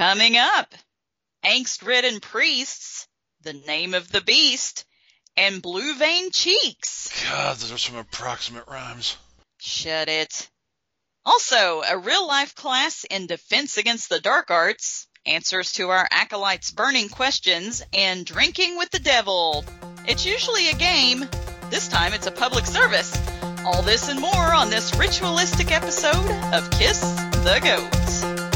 Coming up, angst-ridden priests, the name of the beast, and blue vein cheeks. God, those are some approximate rhymes. Shut it. Also, a real-life class in Defense Against the Dark Arts, answers to our acolytes' burning questions, and Drinking with the Devil. It's usually a game. This time it's a public service. All this and more on this ritualistic episode of Kiss the Goat.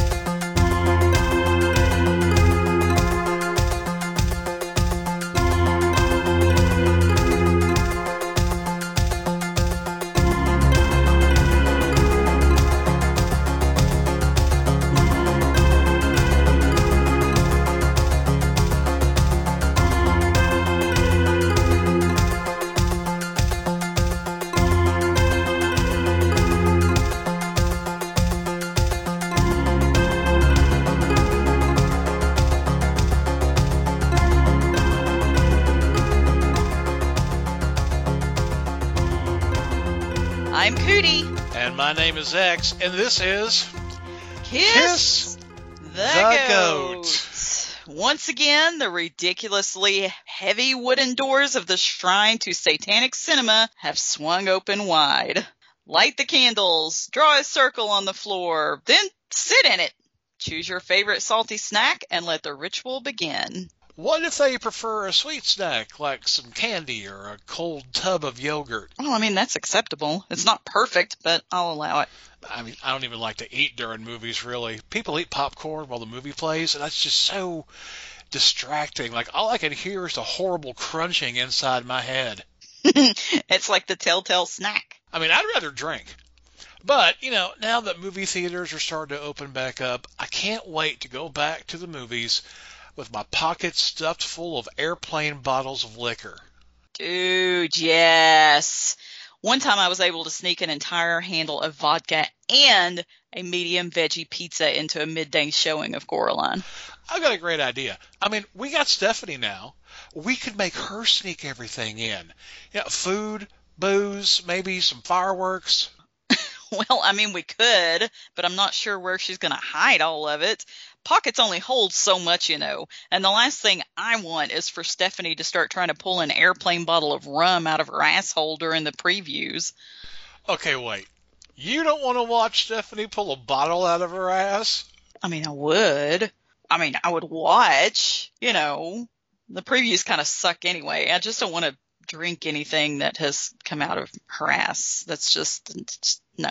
My name is X, and this is Kiss the Goat. Once again, the ridiculously heavy wooden doors of the shrine to satanic cinema have swung open wide. Light the candles, draw a circle on the floor, then sit in it. Choose your favorite salty snack and let the ritual begin. What if they prefer a sweet snack, like some candy or a cold tub of yogurt? Oh, I mean, that's acceptable. It's not perfect, but I'll allow it. I mean, I don't even like to eat during movies, really. People eat popcorn while the movie plays, and that's just so distracting. Like, all I can hear is the horrible crunching inside my head. It's like the telltale snack. I mean, I'd rather drink. But, you know, now that movie theaters are starting to open back up, I can't wait to go back to the movies with my pockets stuffed full of airplane bottles of liquor. Dude, yes. One time I was able to sneak an entire handle of vodka and a medium veggie pizza into a midday showing of Coraline. I've got a great idea. I mean, we got Stephanie now. We could make her sneak everything in. You know, food, booze, maybe some fireworks. Well, I mean, we could, but I'm not sure where she's going to hide all of it. Pockets only hold so much, you know, and the last thing I want is for Stephanie to start trying to pull an airplane bottle of rum out of her asshole during the previews. Okay, wait. You don't want to watch Stephanie pull a bottle out of her ass? I mean, I would. I mean, I would watch, you know. The previews kind of suck anyway. I just don't want to drink anything that has come out of her ass. That's just no.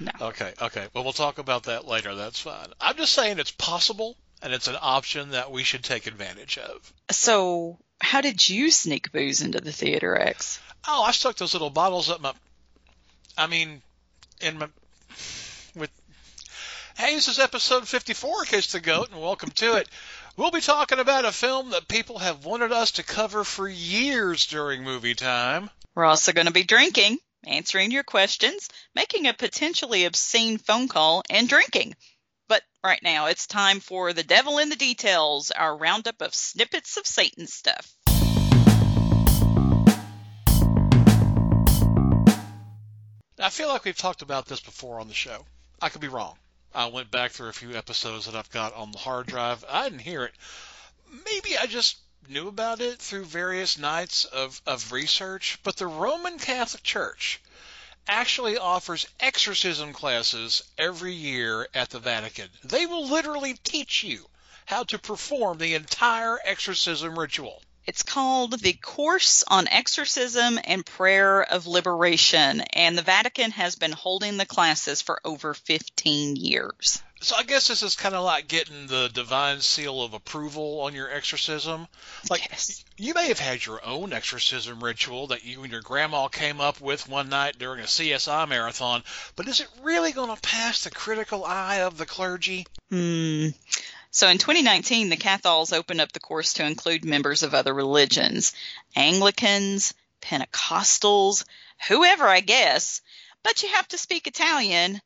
No. Okay. Well, we'll talk about that later. That's fine. I'm just saying it's possible, and it's an option that we should take advantage of. So, how did you sneak booze into the theater, X? Oh, I stuck those little bottles up my... I mean, in my... with... Hey, this is episode 54, Kiss the Goat, and welcome to it. We'll be talking about a film that people have wanted us to cover for years during movie time. We're also going to be drinking, answering your questions, making a potentially obscene phone call, and drinking. But right now, it's time for The Devil in the Details, our roundup of snippets of Satan stuff. I feel like we've talked about this before on the show. I could be wrong. I went back through a few episodes that I've got on the hard drive. I didn't hear it. Maybe I just knew about it through various nights of research, but the Roman Catholic Church actually offers exorcism classes every year at the Vatican. They will literally teach you how to perform the entire exorcism ritual. It's called the Course on Exorcism and Prayer of Liberation, and the Vatican has been holding the classes for over 15 years. So I guess this is kind of like getting the divine seal of approval on your exorcism. Like, yes. You may have had your own exorcism ritual that you and your grandma came up with one night during a CSI marathon, but is it really going to pass the critical eye of the clergy? So in 2019, the Catholics opened up the course to include members of other religions, Anglicans, Pentecostals, whoever, I guess. But you have to speak Italian.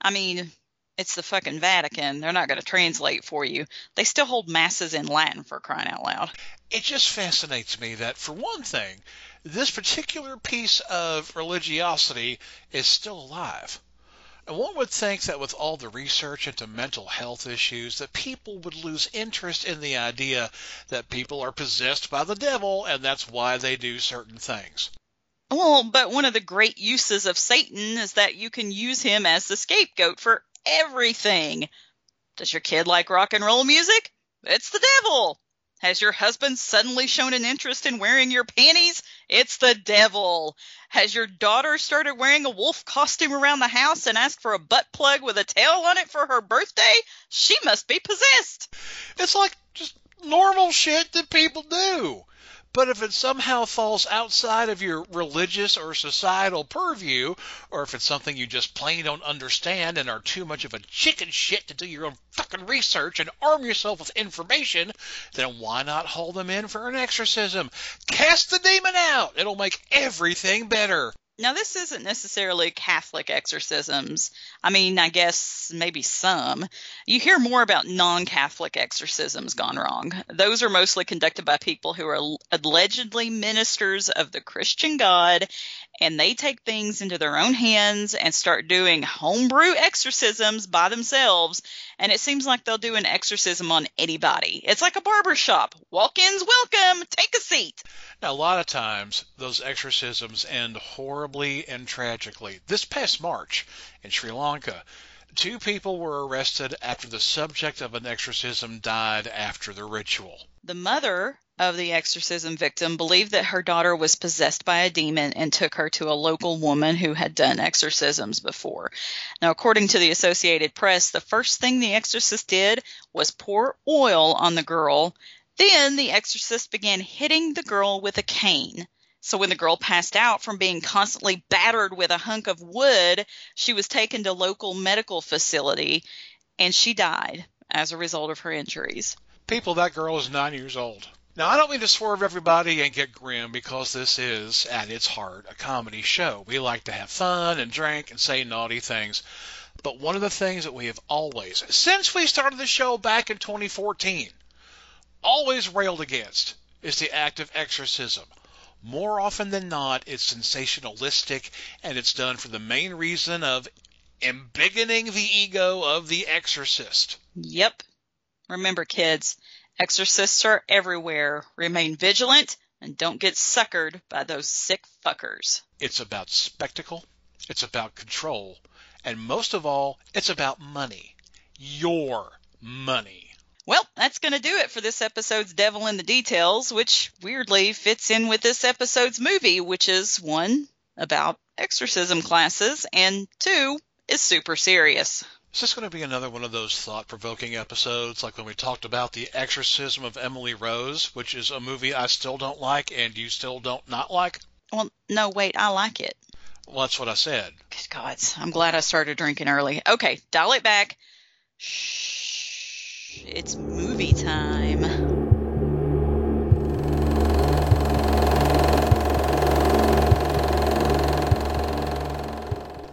I mean, it's the fucking Vatican. They're not going to translate for you. They still hold masses in Latin, for crying out loud. It just fascinates me that, for one thing, this particular piece of religiosity is still alive. And one would think that with all the research into mental health issues, that people would lose interest in the idea that people are possessed by the devil, and that's why they do certain things. Well, but one of the great uses of Satan is that you can use him as the scapegoat for everything. Does your kid like rock and roll music? It's the devil. Has your husband suddenly shown an interest in wearing your panties? It's the devil. Has your daughter started wearing a wolf costume around the house and asked for a butt plug with a tail on it for her birthday? She must be possessed. It's like just normal shit that people do. But if it somehow falls outside of your religious or societal purview, or if it's something you just plain don't understand and are too much of a chicken shit to do your own fucking research and arm yourself with information, then why not haul them in for an exorcism? Cast the demon out! It'll make everything better. Now, this isn't necessarily Catholic exorcisms. I mean, I guess maybe some. You hear more about non-Catholic exorcisms gone wrong. Those are mostly conducted by people who are allegedly ministers of the Christian God, and they take things into their own hands and start doing homebrew exorcisms by themselves, and it seems like they'll do an exorcism on anybody. It's like a barbershop. Walk-ins welcome. Take a seat. Now, a lot of times, those exorcisms end horribly and tragically. This past March in Sri Lanka, 2 people were arrested after the subject of an exorcism died after the ritual. The mother of the exorcism victim believed that her daughter was possessed by a demon and took her to a local woman who had done exorcisms before. Now, according to the Associated Press, the first thing the exorcist did was pour oil on the girl. Then the exorcist began hitting the girl with a cane. So when the girl passed out from being constantly battered with a hunk of wood, she was taken to local medical facility, and she died as a result of her injuries. People, that girl is 9 years old. Now, I don't mean to swerve everybody and get grim, because this is, at its heart, a comedy show. We like to have fun and drink and say naughty things. But one of the things that we have always, since we started the show back in 2014, always railed against is the act of exorcism. More often than not, it's sensationalistic, and it's done for the main reason of embiggening the ego of the exorcist. Yep. Remember, kids, exorcists are everywhere. Remain vigilant and don't get suckered by those sick fuckers. It's about spectacle. It's about control. And most of all, it's about money. Your money. Well, that's going to do it for this episode's Devil in the Details, which weirdly fits in with this episode's movie, which is 1, about exorcism classes, and 2, is super serious. Is this going to be another one of those thought-provoking episodes, like when we talked about The Exorcism of Emily Rose, which is a movie I still don't like and you still don't not like? Well, no, wait, I like it. Well, that's what I said. Good God, I'm glad I started drinking early. Okay, dial it back. Shh. It's movie time.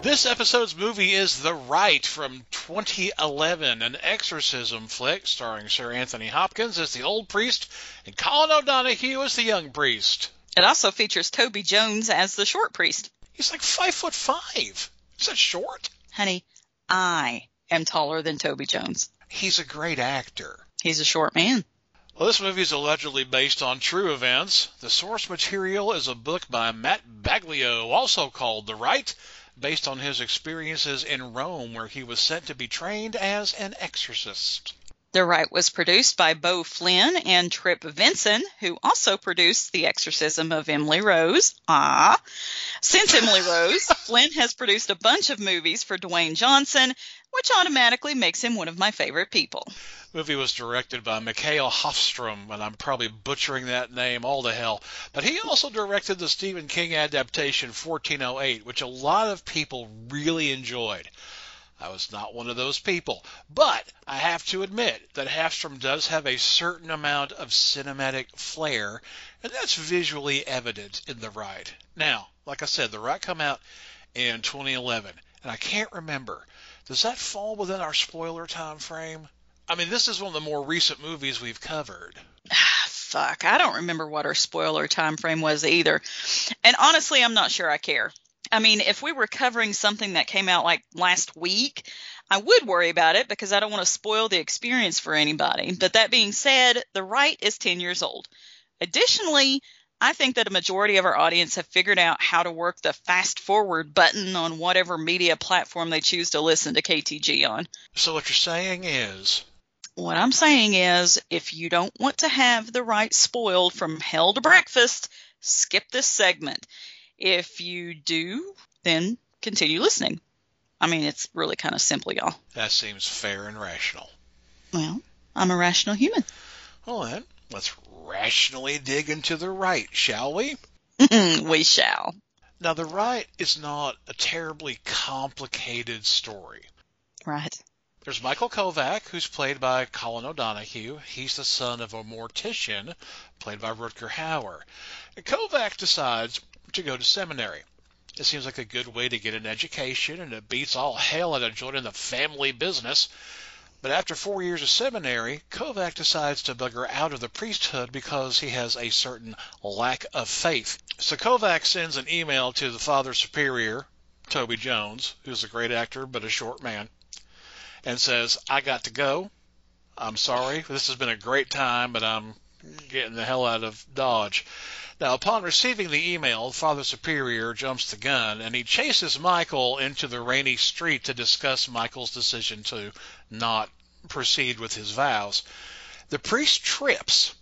This episode's movie is The Rite from 2011, an exorcism flick starring Sir Anthony Hopkins as the old priest and Colin O'Donoghue as the young priest. It also features Toby Jones as the short priest. He's like 5'5". Is that short? Honey, I am taller than Toby Jones. He's a great actor. He's a short man. Well, this movie is allegedly based on true events. The source material is a book by Matt Baglio, also called The Rite, based on his experiences in Rome, where he was sent to be trained as an exorcist. The Rite was produced by Bo Flynn and Trip Vinson, who also produced The Exorcism of Emily Rose. Ah. Since Emily Rose, Flynn has produced a bunch of movies for Dwayne Johnson, which automatically makes him one of my favorite people. The movie was directed by Mikael Hofstrom, and I'm probably butchering that name all to hell. But he also directed the Stephen King adaptation 1408, which a lot of people really enjoyed. I was not one of those people, but I have to admit that Hofstrom does have a certain amount of cinematic flair, and that's visually evident in The Rite. Now, like I said, The Rite came out in 2011, and I can't remember. Does that fall within our spoiler time frame? I mean, this is one of the more recent movies we've covered. Fuck, I don't remember what our spoiler time frame was either, and honestly, I'm not sure I care. I mean, if we were covering something that came out like last week, I would worry about it because I don't want to spoil the experience for anybody. But that being said, The Rite is 10 years old. Additionally, I think that a majority of our audience have figured out how to work the fast forward button on whatever media platform they choose to listen to KTG on. So what you're saying is? What I'm saying is, if you don't want to have The Rite spoiled from hell to breakfast, skip this segment. If you do, then continue listening. I mean, it's really kind of simple, y'all. That seems fair and rational. Well, I'm a rational human. Well, then, let's rationally dig into The Rite, shall we? We shall. Now, The Rite is not a terribly complicated story. Right. There's Michael Kovac, who's played by Colin O'Donoghue. He's the son of a mortician, played by Rutger Hauer. And Kovac decides to go to seminary. It seems like a good way to get an education, and it beats all hell out of joining the family business. But after 4 years of seminary, Kovac decides to bugger out of the priesthood because he has a certain lack of faith. So Kovac sends an email to the Father Superior, Toby Jones, who's a great actor but a short man, and says, I got to go. I'm sorry. This has been a great time, but I'm getting the hell out of Dodge. Now, upon receiving the email, Father Superior jumps the gun, and he chases Michael into the rainy street to discuss Michael's decision to not proceed with his vows. The priest trips.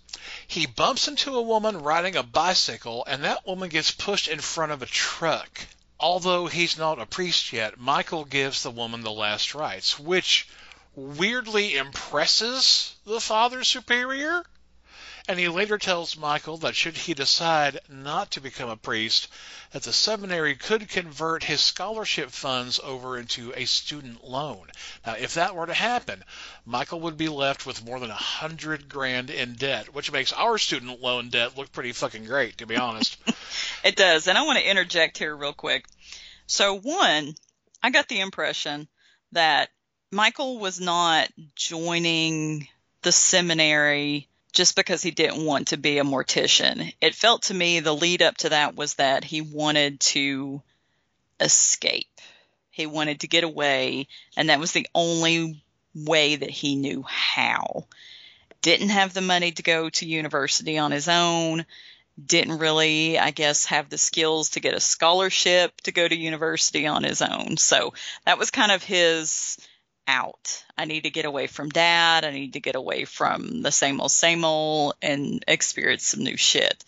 He bumps into a woman riding a bicycle, and that woman gets pushed in front of a truck. Although he's not a priest yet, Michael gives the woman the last rites, which weirdly impresses the Father Superior. And he later tells Michael that should he decide not to become a priest, that the seminary could convert his scholarship funds over into a student loan. Now, if that were to happen, Michael would be left with more than $100,000 in debt, which makes our student loan debt look pretty fucking great, to be honest. It does. And I want to interject here real quick. So, one, I got the impression that Michael was not joining the seminary just because he didn't want to be a mortician. It felt to me the lead up to that was that he wanted to escape. He wanted to get away, and that was the only way that he knew how. Didn't have the money to go to university on his own. Didn't really, I guess, have the skills to get a scholarship to go to university on his own. So that was kind of his out. I need to get away from dad. I need to get away from the same old and experience some new shit.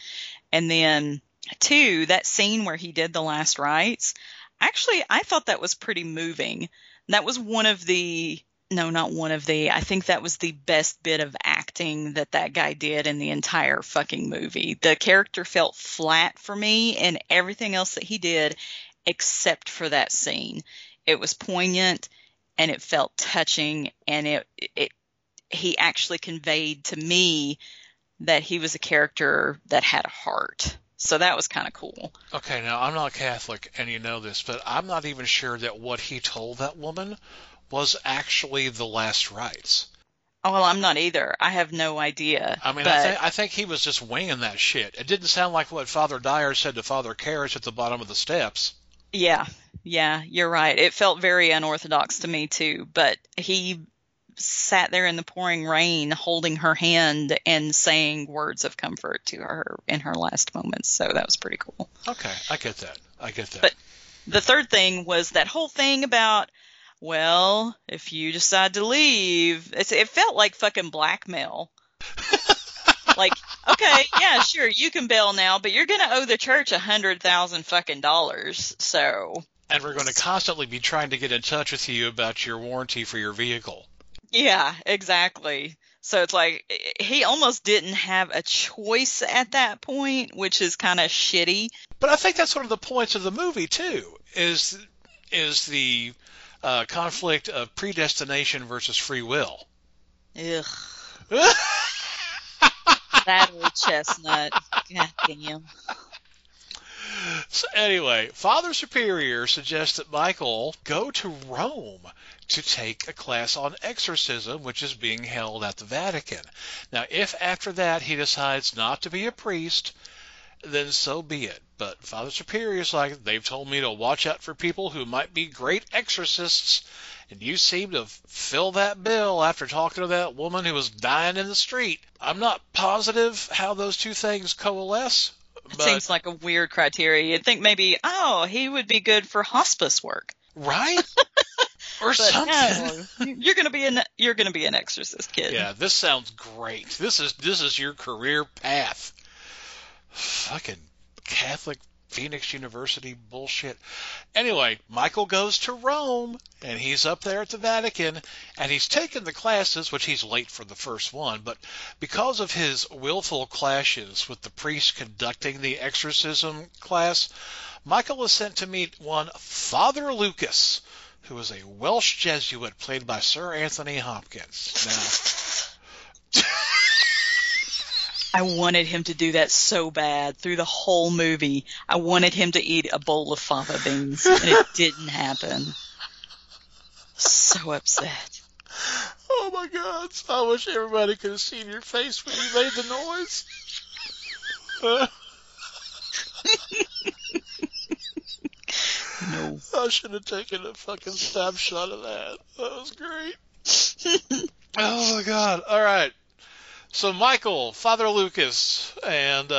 And then, two, that scene where he did the last rites, actually, I thought that was pretty moving. That was one of the, no, not one of the, I think that was the best bit of acting that guy did in the entire fucking movie. The character felt flat for me and everything else that he did except for that scene. It was poignant. And it felt touching, and he actually conveyed to me that he was a character that had a heart. So that was kind of cool. Okay, now I'm not Catholic, and you know this, but I'm not even sure that what he told that woman was actually the last rites. Oh, well, I'm not either. I have no idea. I mean, but I think he was just winging that shit. It didn't sound like what Father Dyer said to Father Karras at the bottom of the steps. Yeah, you're right. It felt very unorthodox to me, too. But he sat there in the pouring rain holding her hand and saying words of comfort to her in her last moments. So that was pretty cool. Okay, I get that. But the third thing was that whole thing about, well, if you decide to leave, it felt like fucking blackmail. Like, okay, yeah, sure, you can bail now, but you're going to owe the church $100,000 fucking dollars, so. And we're going to constantly be trying to get in touch with you about your warranty for your vehicle. Yeah, exactly. So it's like, he almost didn't have a choice at that point, which is kind of shitty. But I think that's one of the points of the movie, too, is the conflict of predestination versus free will. Ugh. That old chestnut. God damn. So anyway, Father Superior suggests that Michael go to Rome to take a class on exorcism, which is being held at the Vatican. Now, if after that he decides not to be a priest, then so be it. But Father Superior's like, they've told me to watch out for people who might be great exorcists, and you seem to fill that bill after talking to that woman who was dying in the street. I'm not positive how those two things coalesce. It seems like a weird criteria. You'd think maybe, oh, he would be good for hospice work. Right? Or something. No, you're going to be an exorcist, kid. Yeah, this sounds great. This is your career path. Fucking Catholic Phoenix University bullshit. Anyway, Michael goes to Rome, and he's up there at the Vatican, and he's taken the classes, which he's late for the first one, but because of his willful clashes with the priest conducting the exorcism class, Michael is sent to meet one Father Lucas, who is a Welsh Jesuit played by Sir Anthony Hopkins. Now... I wanted him to do that so bad through the whole movie. I wanted him to eat a bowl of fava beans, and it didn't happen. So upset. Oh, my God. I wish everybody could have seen your face when you made the noise. No. I should have taken a fucking snapshot of that. That was great. Oh, my God. All right. So Michael, Father Lucas, and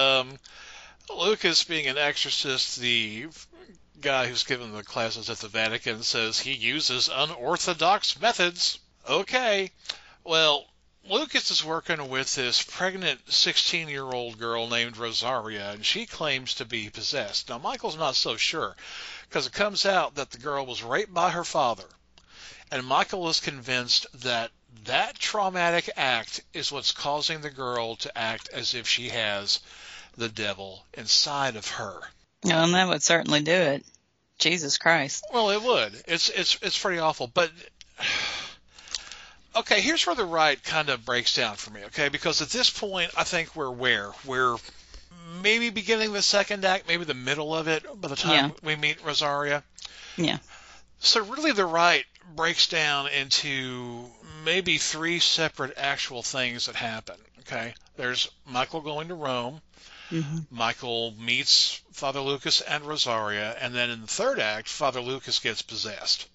Lucas being an exorcist, the guy who's given the classes at the Vatican, says he uses unorthodox methods. Okay. Well, Lucas is working with this pregnant 16-year-old girl named Rosaria, and she claims to be possessed. Now, Michael's not so sure, because it comes out that the girl was raped by her father, and Michael is convinced that that traumatic act is what's causing the girl to act as if she has the devil inside of her. Well, and that would certainly do it. Jesus Christ. Well, it would. It's pretty awful. But, okay, here's where the Rite kind of breaks down for me, okay? Because at this point, I think we're where? We're maybe beginning the second act, maybe the middle of it by the time we meet Rosaria. Yeah. So really the Rite breaks down into maybe three separate actual things that happen, okay? There's Michael going to Rome, Michael meets Father Lucas and Rosaria, and then in the third act, Father Lucas gets possessed.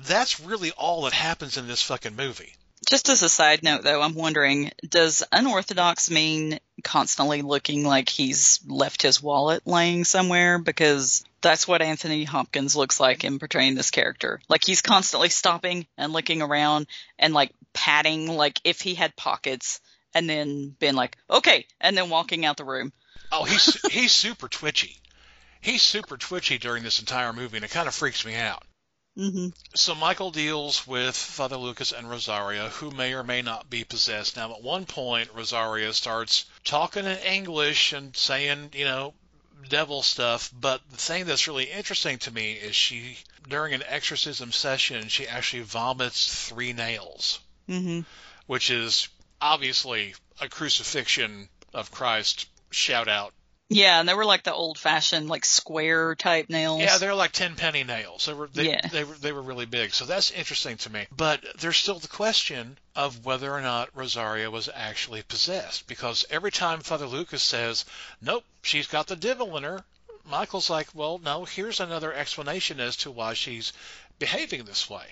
That's really all that happens in this fucking movie. Just as a side note, though, I'm wondering, does unorthodox mean constantly looking like he's left his wallet laying somewhere? Because that's what Anthony Hopkins looks like in portraying this character. Like, he's constantly stopping and looking around and, like, patting, like, if he had pockets, and then being like, okay, and then walking out the room. Oh, he's super twitchy. He's super twitchy during this entire movie, and it kind of freaks me out. Mm-hmm. So Michael deals with Father Lucas and Rosaria, who may or may not be possessed. Now, at one point, Rosaria starts talking in English and saying, you know, devil stuff. But the thing that's really interesting to me is she, during an exorcism session, she actually vomits 3 nails, which is obviously a crucifixion of Christ shout out. Yeah, and they were like the old-fashioned, like, square-type nails. Yeah, they were like 10-penny nails. They were really big, so that's interesting to me. But there's still the question of whether or not Rosaria was actually possessed, because every time Father Lucas says, nope, she's got the devil in her, Michael's like, well, no, here's another explanation as to why she's behaving this way.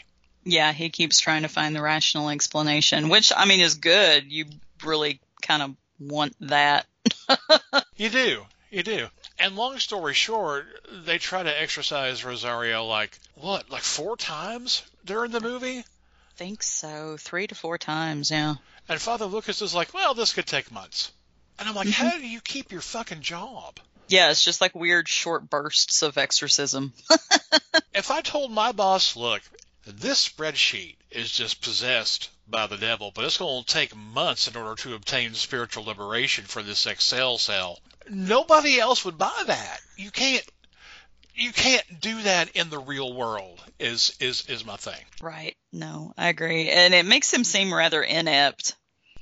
Yeah, he keeps trying to find the rational explanation, which, I mean, is good. You really kind of want that. You do. And long story short, they try to exorcise Rosaria like 4 times during the movie? I think so. 3 to 4 times, yeah. And Father Lucas is like, well, this could take months. And I'm like, how do you keep your fucking job? Yeah, it's just like weird short bursts of exorcism. If I told my boss, look, this spreadsheet is just possessed by the devil, but it's going to take months in order to obtain spiritual liberation for this Excel cell. Nobody else would buy that. You can't do that in the real world is my thing. Right. No, I agree. And it makes him seem rather inept.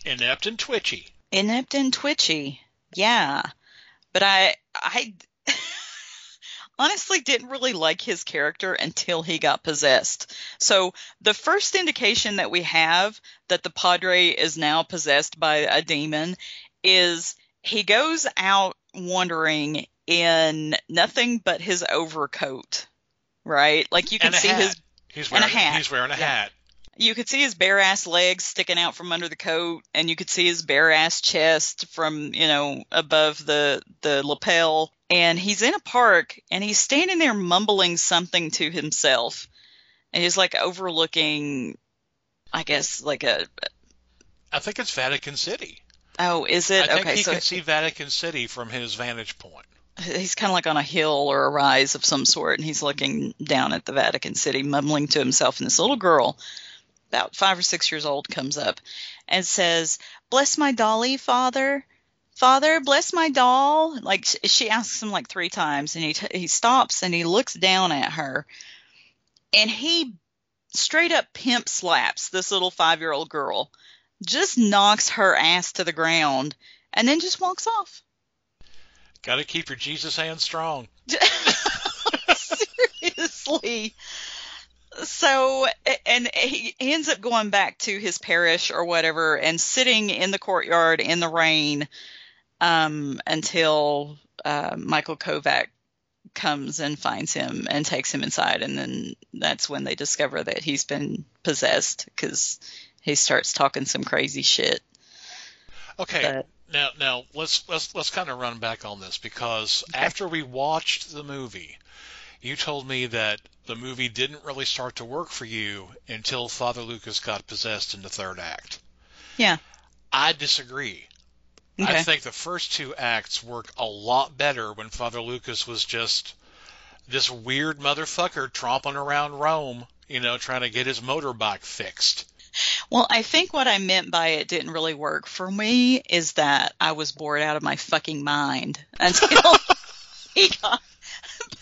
Inept and twitchy. Inept and twitchy. Yeah. But I honestly didn't really like his character until he got possessed. So the first indication that we have that the Padre is now possessed by a demon is he goes out wandering in nothing but his overcoat, right? Like you can see his He's wearing a hat. You could see his bare ass legs sticking out from under the coat, and you could see his bare ass chest from, you know, above the lapel. And he's in a park, and he's standing there mumbling something to himself. And he's like overlooking, I guess, like a. I think it's Vatican City. Oh, is it? I think he can see Vatican City from his vantage point. He's kind of like on a hill or a rise of some sort, and he's looking down at the Vatican City, mumbling to himself. And this little girl, about 5 or 6 years old, comes up and says, "Bless my dolly, Father. Father, bless my doll." Like she asks him like 3 times, and he stops and he looks down at her, and he straight up pimp slaps this little 5-year-old girl, just knocks her ass to the ground, and then just walks off. Got to keep your Jesus hand strong. Seriously. So, and he ends up going back to his parish or whatever and sitting in the courtyard in the rain until Michael Kovac comes and finds him and takes him inside. And then that's when they discover that he's been possessed because he starts talking some crazy shit. Okay. But, now let's kind of run back on this because after we watched the movie, you told me that the movie didn't really start to work for you until Father Lucas got possessed in the third act. Yeah. I disagree. Okay. I think the first 2 acts work a lot better when Father Lucas was just this weird motherfucker tromping around Rome, you know, trying to get his motorbike fixed. Well, I think what I meant by it didn't really work for me is that I was bored out of my fucking mind until he got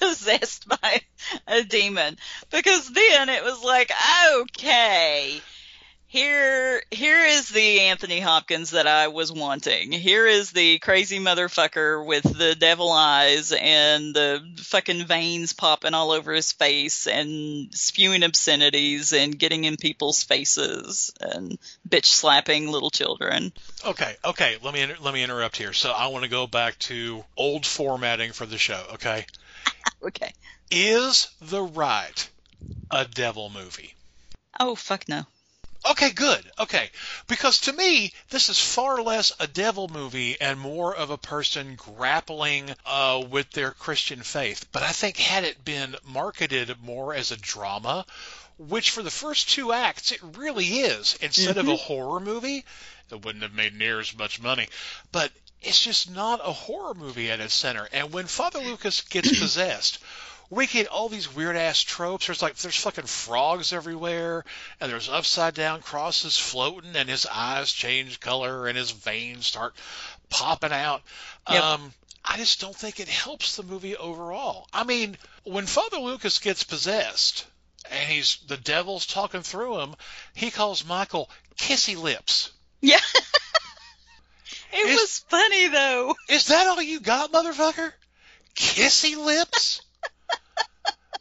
possessed by a demon, because then it was like, okay, here is the Anthony Hopkins that I was wanting. Here is the crazy motherfucker with the devil eyes and the fucking veins popping all over his face and spewing obscenities and getting in people's faces and bitch slapping little children. Okay, let me interrupt here. So I want to go back to old formatting for the show, okay? Okay. Is The Rite a devil movie? Oh, fuck no. Okay, good. Okay. Because to me, this is far less a devil movie and more of a person grappling with their Christian faith. But I think had it been marketed more as a drama, which for the first 2 acts it really is, instead of a horror movie, it wouldn't have made near as much money. But it's just not a horror movie at its center. And when Father Lucas gets possessed, we get all these weird-ass tropes. There's fucking frogs everywhere, and there's upside-down crosses floating, and his eyes change color, and his veins start popping out. Yep. I just don't think it helps the movie overall. I mean, when Father Lucas gets possessed, and the devil's talking through him, he calls Michael Kissy Lips. Yeah. It was funny, though. Is that all you got, motherfucker? Kissy lips?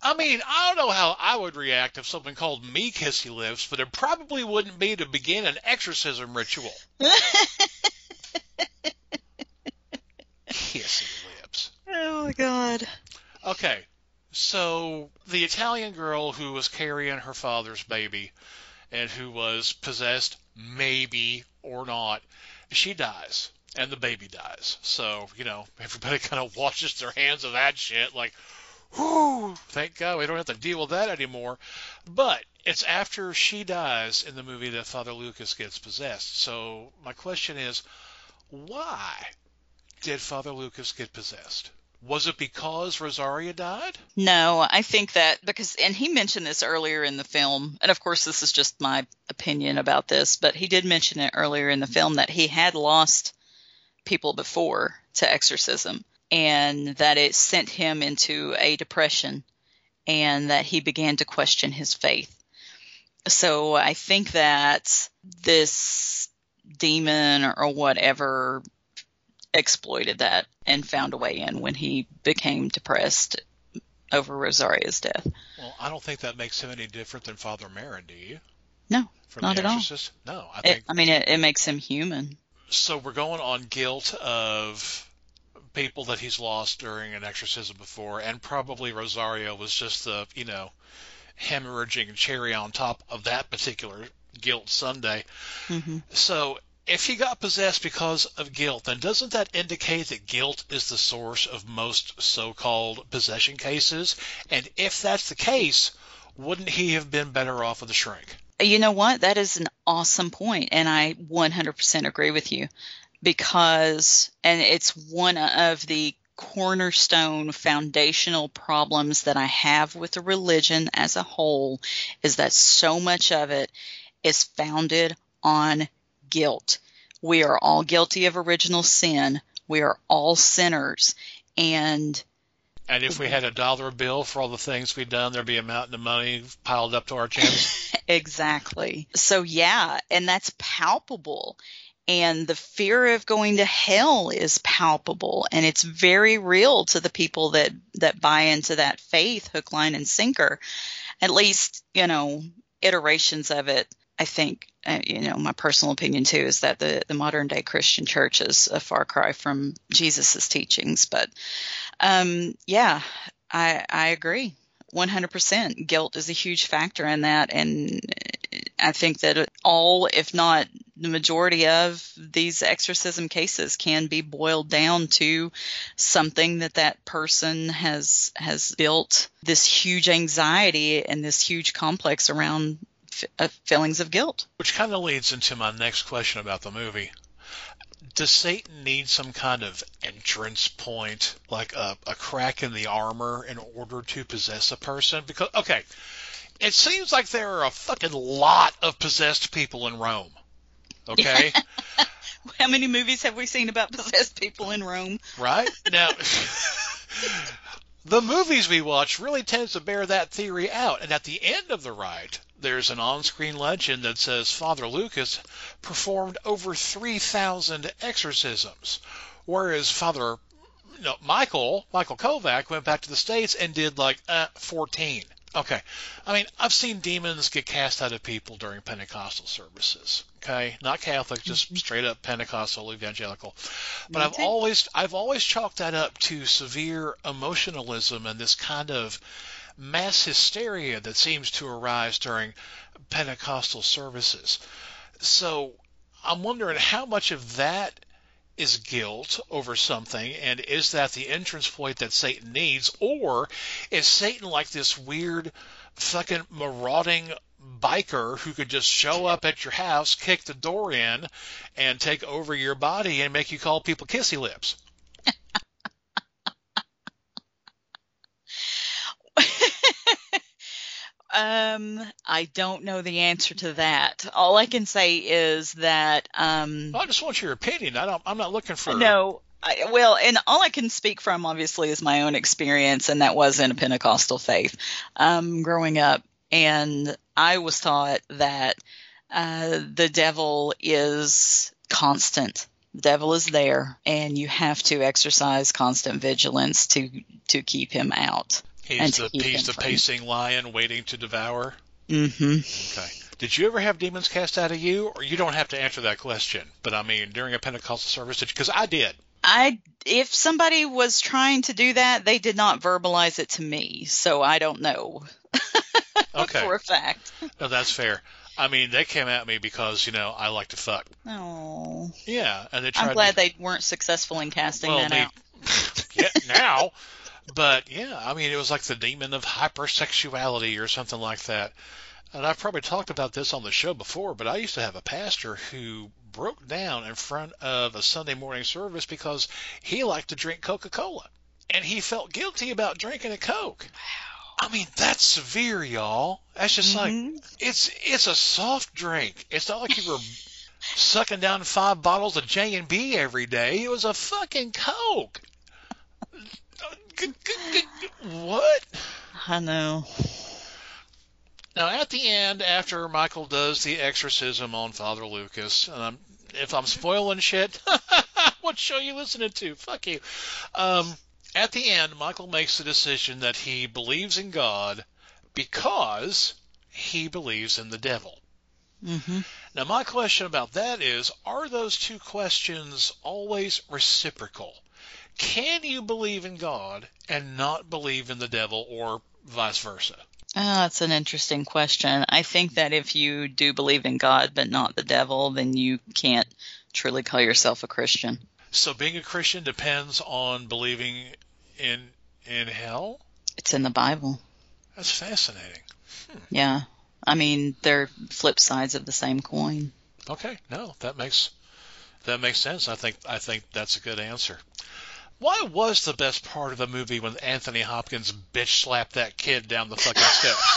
I mean, I don't know how I would react if someone called me Kissy Lips, but it probably wouldn't be to begin an exorcism ritual. Kissy Lips. Oh, my God. Okay, so the Italian girl who was carrying her father's baby and who was possessed, maybe or not, she dies, and the baby dies. So, you know, everybody kind of washes their hands of that shit, like, whoo, thank God we don't have to deal with that anymore. But it's after she dies in the movie that Father Lucas gets possessed. So my question is, why did Father Lucas get possessed? Was it because Rosaria died? No, I think that because he mentioned this earlier in the film, and of course this is just my opinion about this, but he did mention it earlier in the film that he had lost people before to exorcism, and that it sent him into a depression, and that he began to question his faith. So I think that this demon or whatever exploited that and found a way in when he became depressed over Rosaria's death. Well, I don't think that makes him any different than Father Marin, do you? No, from not at all. No, I think it makes him human. So we're going on guilt of people that he's lost during an exorcism before, and probably Rosaria was just the, you know, hemorrhaging cherry on top of that particular guilt Sunday. Mm-hmm. So if he got possessed because of guilt, then doesn't that indicate that guilt is the source of most so-called possession cases? And if that's the case, wouldn't he have been better off with a shrink? You know what? That is an awesome point, and I 100% agree with you. Because, and it's one of the cornerstone foundational problems that I have with the religion as a whole, is that so much of it is founded on guilt. We are all guilty of original sin. We are all sinners. And if we had $1 bill for all the things we'd done, there'd be a mountain of money piled up to our chins. Exactly. So, yeah, and that's palpable. And the fear of going to hell is palpable, and it's very real to the people that buy into that faith, hook, line, and sinker. At least, you know, iterations of it. I think, you know, my personal opinion, too, is that the modern-day Christian church is a far cry from Jesus's teachings. But, yeah, I agree 100%. Guilt is a huge factor in that, and I think that all, if not the majority of these exorcism cases can be boiled down to something that person has built this huge anxiety and this huge complex around feelings of guilt. Which kind of leads into my next question about the movie. Does Satan need some kind of entrance point, like a crack in the armor, in order to possess a person? Because, okay, it seems like there are a fucking lot of possessed people in Rome. Okay? Yeah. How many movies have we seen about possessed people in Rome? Right? Now, the movies we watch really tends to bear that theory out. And at the end of The Rite, there's an on-screen legend that says Father Lucas performed over 3,000 exorcisms, whereas Father Michael Kovac went back to the States and did like 14. Okay. I mean, I've seen demons get cast out of people during Pentecostal services. Okay? Not Catholic, just straight up Pentecostal, evangelical. But I've always chalked that up to severe emotionalism and this kind of mass hysteria that seems to arise during Pentecostal services. So I'm wondering how much of that is guilt over something, and is that the entrance point that Satan needs, or is Satan like this weird fucking marauding biker who could just show up at your house, kick the door in, and take over your body and make you call people kissy lips? I don't know the answer to that. All I can say is that I just want your opinion. I'm not looking for and all I can speak from, obviously, is my own experience, and that was in a Pentecostal faith growing up. And I was taught that the devil is constant. The devil is there, and you have to exercise constant vigilance to keep him out. He's the pacing lion waiting to devour? Mm-hmm. Okay. Did you ever have demons cast out of you? Or you don't have to answer that question. But, I mean, during a Pentecostal service, because I did. If somebody was trying to do that, they did not verbalize it to me. So I don't know for a fact. No, that's fair. I mean, they came at me because, you know, I like to fuck. Oh. Yeah. And I'm glad they weren't successful in casting out. Yeah, now. But, yeah, I mean, it was like the demon of hypersexuality or something like that. And I've probably talked about this on the show before, but I used to have a pastor who broke down in front of a Sunday morning service because he liked to drink Coca-Cola. And he felt guilty about drinking a Coke. Wow. I mean, that's severe, y'all. That's just like, it's a soft drink. It's not like you were sucking down 5 bottles of J&B every day. It was a fucking Coke. What? I know. Now, at the end, after Michael does the exorcism on Father Lucas, and if I'm spoiling shit, what show are you listening to? Fuck you. At the end, Michael makes the decision that he believes in God because he believes in the devil. Mm-hmm. Now, my question about that is, are those two questions always reciprocal? Can you believe in God and not believe in the devil, or vice versa? That's an interesting question. I think that if you do believe in God but not the devil, then you can't truly call yourself a Christian. So being a Christian depends on believing in hell? It's in the Bible. That's fascinating. Yeah. I mean, they're flip sides of the same coin. Okay. No, that makes sense. I think that's a good answer. Why was the best part of the movie when Anthony Hopkins bitch slapped that kid down the fucking steps?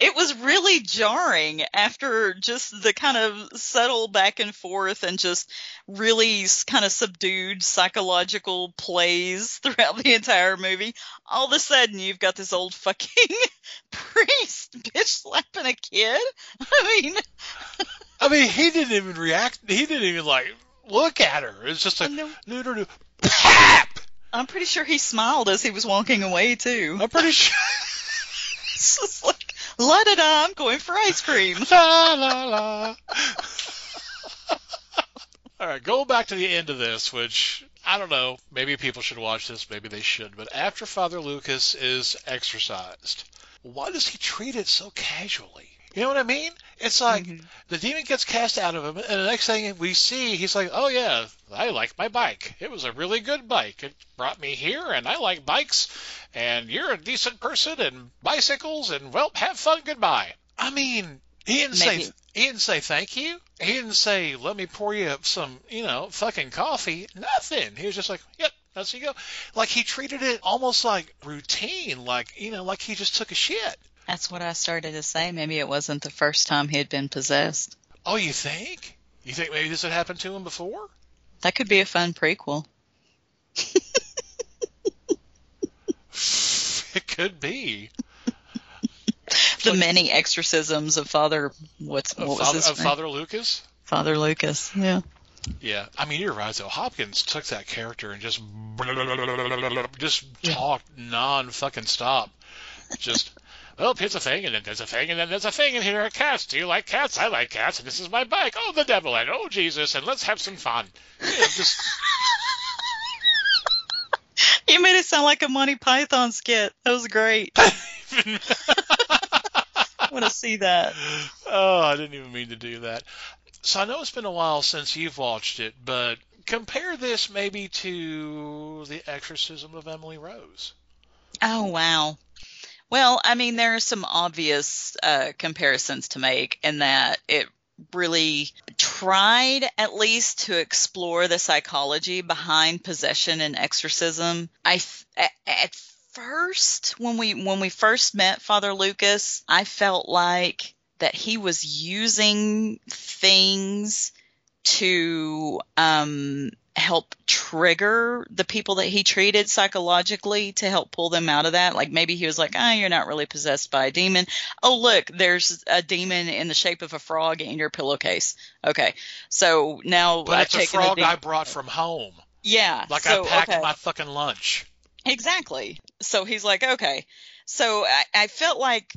It was really jarring after just the kind of subtle back and forth and just really kind of subdued psychological plays throughout the entire movie. All of a sudden, you've got this old fucking priest bitch slapping a kid. I mean, he didn't even react. He didn't even look at her. It's just like, no. Pap! I'm pretty sure he smiled as he was walking away too. I'm pretty sure. It's just like, la-da-da, I'm going for ice cream. La-la-la. All right, go back to the end of this, which, I don't know, maybe people should watch this, maybe they should, but after Father Lucas is exorcised, why does he treat it so casually? You know what I mean? It's like the demon gets cast out of him, and the next thing we see, he's like, oh, yeah, I like my bike. It was a really good bike. It brought me here, and I like bikes, and you're a decent person, and bicycles, and, well, have fun, goodbye. I mean, he didn't say thank you. He didn't say, let me pour you up some, fucking coffee. Nothing. He was just like, yep. That's how you go. Like, he treated it almost like routine, like he just took a shit. That's what I started to say. Maybe it wasn't the first time he had been possessed. Oh, you think? You think maybe this had happened to him before? That could be a fun prequel. It could be. The many exorcisms of Father Lucas? Father Lucas, yeah. Yeah, I mean, you're right, though. Hopkins took that character and just talked non-fucking-stop. Just, well, here's a thing, and then there's a thing, and then there's a thing, and here are cats. Do you like cats? I like cats, and this is my bike. Oh, the devil, and oh, Jesus, and let's have some fun. You know, just... You made it sound like a Monty Python skit. That was great. I want to see that. Oh, I didn't even mean to do that. So I know it's been a while since you've watched it, but compare this maybe to The Exorcism of Emily Rose. Oh, wow. Well, I mean, there are some obvious comparisons to make in that it really tried at least to explore the psychology behind possession and exorcism. At first, when we first met Father Lucas, I felt like that he was using things to help trigger the people that he treated psychologically to help pull them out of that. Like maybe he was like, oh, you're not really possessed by a demon. Oh, look, there's a demon in the shape of a frog in your pillowcase. Okay, so now I've taken a frog I brought from home. Yeah. Like I packed my fucking lunch. Exactly. So he's like, okay. So I felt like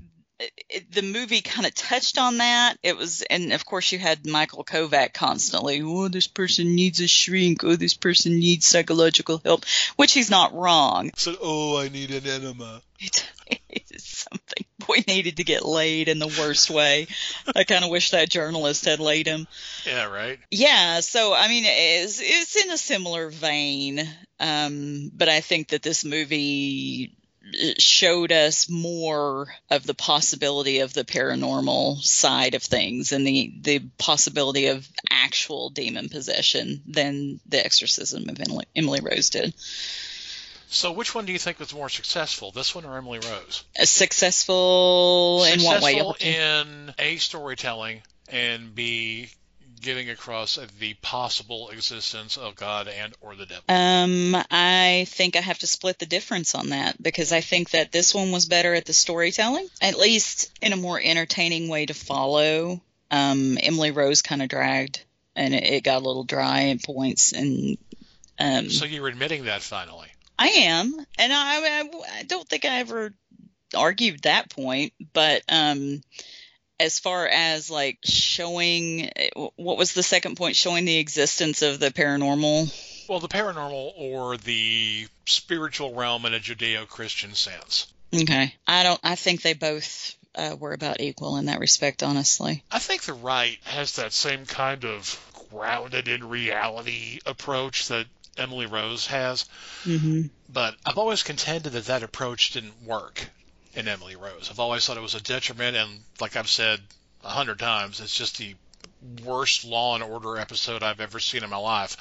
the movie kind of touched on that. It was, and of course you had Michael Kovac constantly, oh, this person needs a shrink. Oh, this person needs psychological help, which he's not wrong. So, oh, I need an enema. It's something. Boy needed to get laid in the worst way. I kind of wish that journalist had laid him. Yeah, right. Yeah. So, I mean, it's in a similar vein. But I think that this movie showed us more of the possibility of the paranormal side of things and the possibility of actual demon possession than The Exorcism of Emily Rose did. So which one do you think was more successful, this one or Emily Rose? Successful in what way? Successful in A, storytelling, and B, getting across the possible existence of God and or the devil? I think I have to split the difference on that because I think that this one was better at the storytelling, at least in a more entertaining way to follow. Emily Rose kind of dragged and it got a little dry at points. And so you're admitting that finally. I am. And I don't think I ever argued that point, but as far as like showing, what was the second point? Showing the existence of the paranormal. Well, the paranormal or the spiritual realm in a Judeo-Christian sense. Okay. I think they both were about equal in that respect, honestly. I think the Rite has that same kind of grounded in reality approach that Emily Rose has. Mm-hmm. But I've always contended that that approach didn't work in Emily Rose. I've always thought it was a detriment, and like I've said 100 times, it's just the worst Law and Order episode I've ever seen in my life.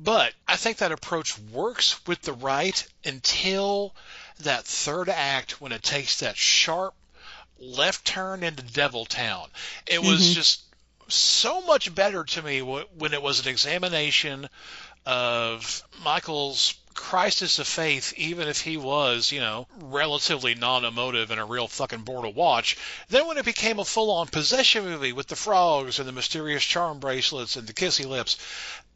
But I think that approach works with the Rite until that third act, when it takes that sharp left turn into Devil Town. It was just so much better to me when it was an examination of Michael's crisis of faith, even if he was, you know, relatively non-emotive and a real fucking bore to watch. Then when it became a full-on possession movie with the frogs and the mysterious charm bracelets and the kissy lips,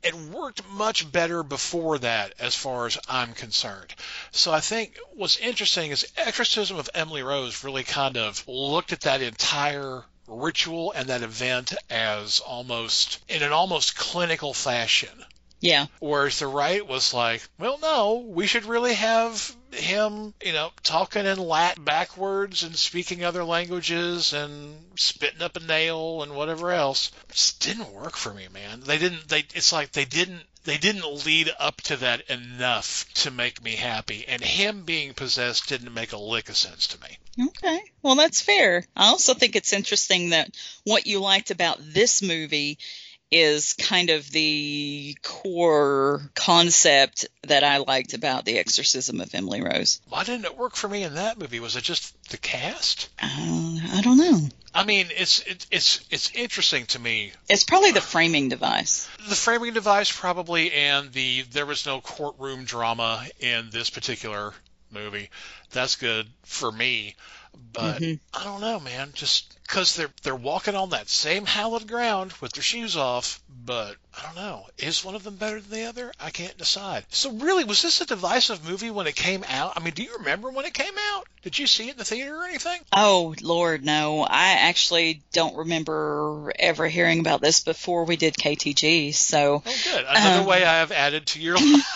it worked much better before that, as far as I'm concerned. So I think what's interesting is Exorcism of Emily Rose really kind of looked at that entire ritual and that event as almost in an almost clinical fashion. Yeah. Whereas the Rite was like, well, no, we should really have him, you know, talking in Latin backwards and speaking other languages and spitting up a nail and whatever else. It just didn't work for me, man. They didn't lead up to that enough to make me happy, and him being possessed didn't make a lick of sense to me. Okay. Well, that's fair. I also think it's interesting that what you liked about this movie is kind of the core concept that I liked about The Exorcism of Emily Rose. Why didn't it work for me in that movie? Was it just the cast? I don't know. I mean, it's interesting to me. It's probably the framing device. The framing device probably, and there was no courtroom drama in this particular movie. That's good for me. But I don't know, man, just because they're walking on that same hallowed ground with their shoes off. But I don't know, is one of them better than the other? I can't decide. So really, was this a divisive movie when it came out? I mean, do you remember when it came out? Did you see it in the theater or anything? Oh, Lord, no. I actually don't remember ever hearing about this before we did KTG. So, oh, good. Another way I have added to your life.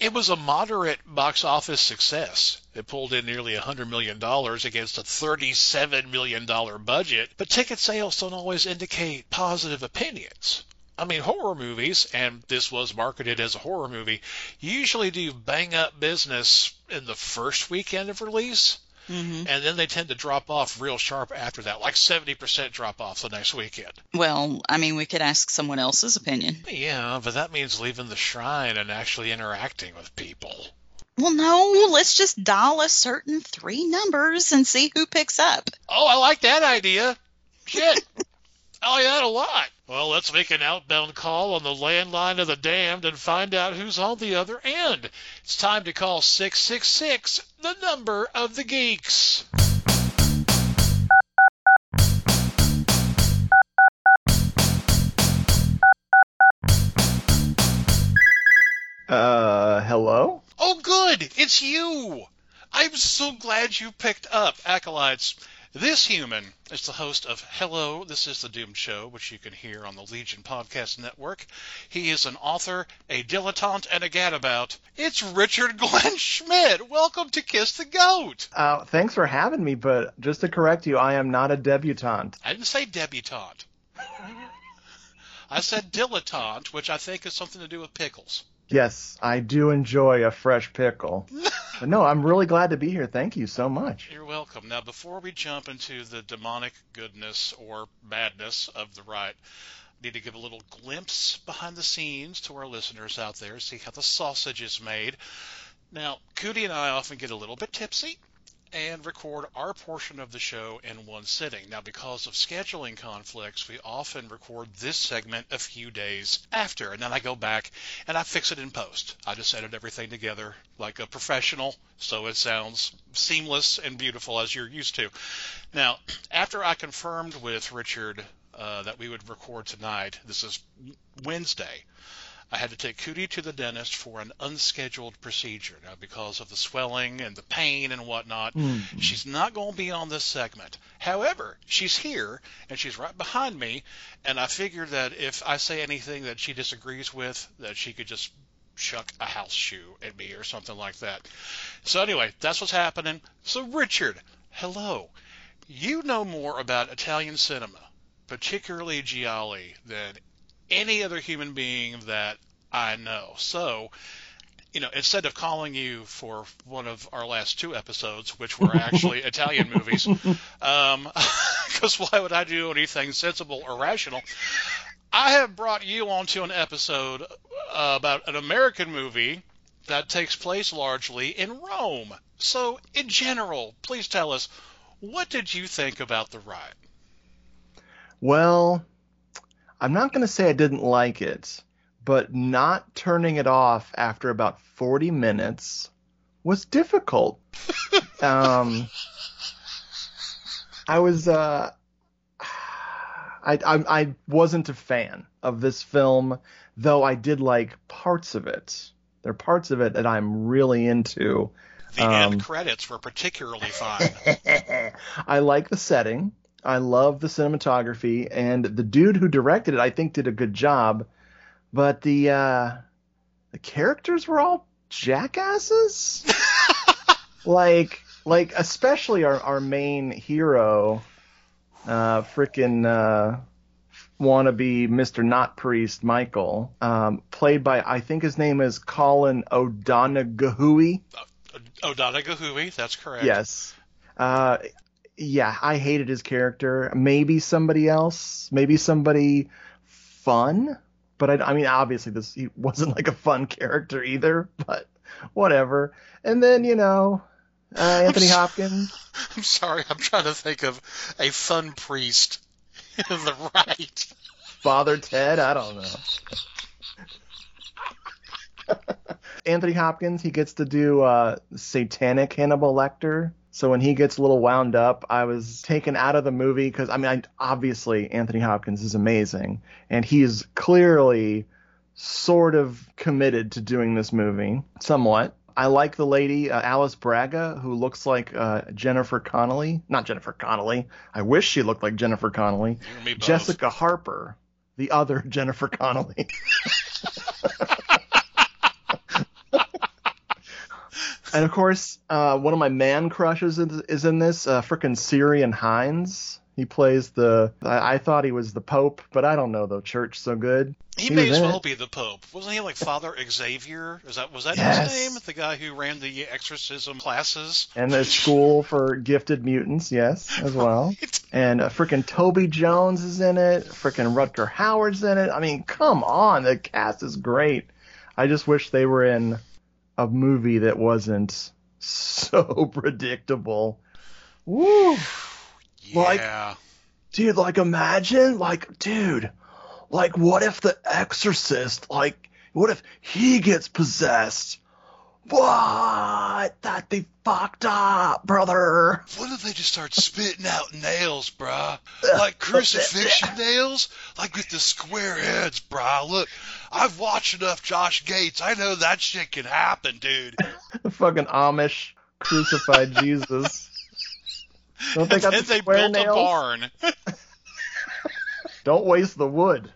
It was a moderate box office success. It pulled in nearly $100 million against a $37 million budget, but ticket sales don't always indicate positive opinions. I mean, horror movies, and this was marketed as a horror movie, usually do bang-up business in the first weekend of release, and then they tend to drop off real sharp after that, like 70% drop off the next weekend. Well, I mean, we could ask someone else's opinion. Yeah, but that means leaving the shrine and actually interacting with people. Well, no, let's just dial a certain 3 numbers and see who picks up. Oh, I like that idea. Shit. I like that a lot. Well, let's make an outbound call on the landline of the damned and find out who's on the other end. It's time to call 666, the number of the geeks. Hello? Oh, good! It's you! I'm so glad you picked up, Acolytes. This human is the host of Hello, This is the Doomed Show, which you can hear on the Legion Podcast Network. He is an author, a dilettante, and a gadabout. It's Richard Glenn Schmidt. Welcome to Kiss the Goat. Thanks for having me, but just to correct you, I am not a debutante. I didn't say debutante. I said dilettante, which I think has something to do with pickles. Yes, I do enjoy a fresh pickle. But no, I'm really glad to be here. Thank you so much. You're welcome. Now, before we jump into the demonic goodness or madness of the Rite, I need to give a little glimpse behind the scenes to our listeners out there, see how the sausage is made. Now, Cootie and I often get a little bit tipsy and record our portion of the show in one sitting. Now, because of scheduling conflicts, we often record this segment a few days after, and then I go back and I fix it in post. I just edit everything together like a professional, so it sounds seamless and beautiful as you're used to. Now, after I confirmed with Richard that we would record tonight, this is Wednesday, I had to take Cootie to the dentist for an unscheduled procedure. Now, because of the swelling and the pain and whatnot, she's not going to be on this segment. However, she's here, and she's right behind me, and I figured that if I say anything that she disagrees with, that she could just chuck a house shoe at me or something like that. So anyway, that's what's happening. So Richard, hello. You know more about Italian cinema, particularly Gialli, than any other human being that I know. So, you know, instead of calling you for one of our last two episodes, which were actually Italian movies, because why would I do anything sensible or rational? I have brought you onto an episode about an American movie that takes place largely in Rome. So, in general, please tell us, what did you think about The Rite? Well, I'm not going to say I didn't like it, but not turning it off after about 40 minutes was difficult. I wasn't a fan of this film, though I did like parts of it. There are parts of it that I'm really into. The end credits were particularly fun. I like the setting. I love the cinematography, and the dude who directed it, I think, did a good job. But the characters were all jackasses. like especially our main hero, wannabe Mr. Not Priest Michael, played by, I think his name is Colin O'Donoghue. O'Donoghue, that's correct. Yes. Yeah, I hated his character. Maybe somebody else, maybe somebody fun, but I mean, obviously he wasn't like a fun character either, but whatever. And then, you know, Anthony Hopkins. I'm sorry, I'm trying to think of a fun priest in The Rite. Father Ted, I don't know. Anthony Hopkins, he gets to do Satanic Hannibal Lecter. So when he gets a little wound up, I was taken out of the movie because, I mean, obviously Anthony Hopkins is amazing. And he is clearly sort of committed to doing this movie somewhat. I like the lady, Alice Braga, who looks like Jennifer Connelly. Not Jennifer Connelly. I wish she looked like Jennifer Connelly. Jessica Harper, the other Jennifer Connelly. And, of course, one of my man crushes is in this, frickin' Syrian Hines. He plays I thought he was the Pope, but I don't know the church so good. He may as well be the Pope. Wasn't he like Father Xavier? Was that yes. His name? The guy who ran the exorcism classes? And the school for gifted mutants, yes, as well. Right. And frickin' Toby Jones is in it. Frickin' Rutger Hauer's in it. I mean, come on. The cast is great. I just wish they were in a movie that wasn't so predictable. Woo! Yeah. Dude, what if the Exorcist, what if he gets possessed? What? That'd be fucked up, brother. What if they just start spitting out nails, bruh? Like crucifixion nails? Like with the square heads, bruh. Look, I've watched enough Josh Gates. I know that shit can happen, dude. The fucking Amish crucified Jesus. Don't they got the square nails? And they built a barn. Don't waste the wood.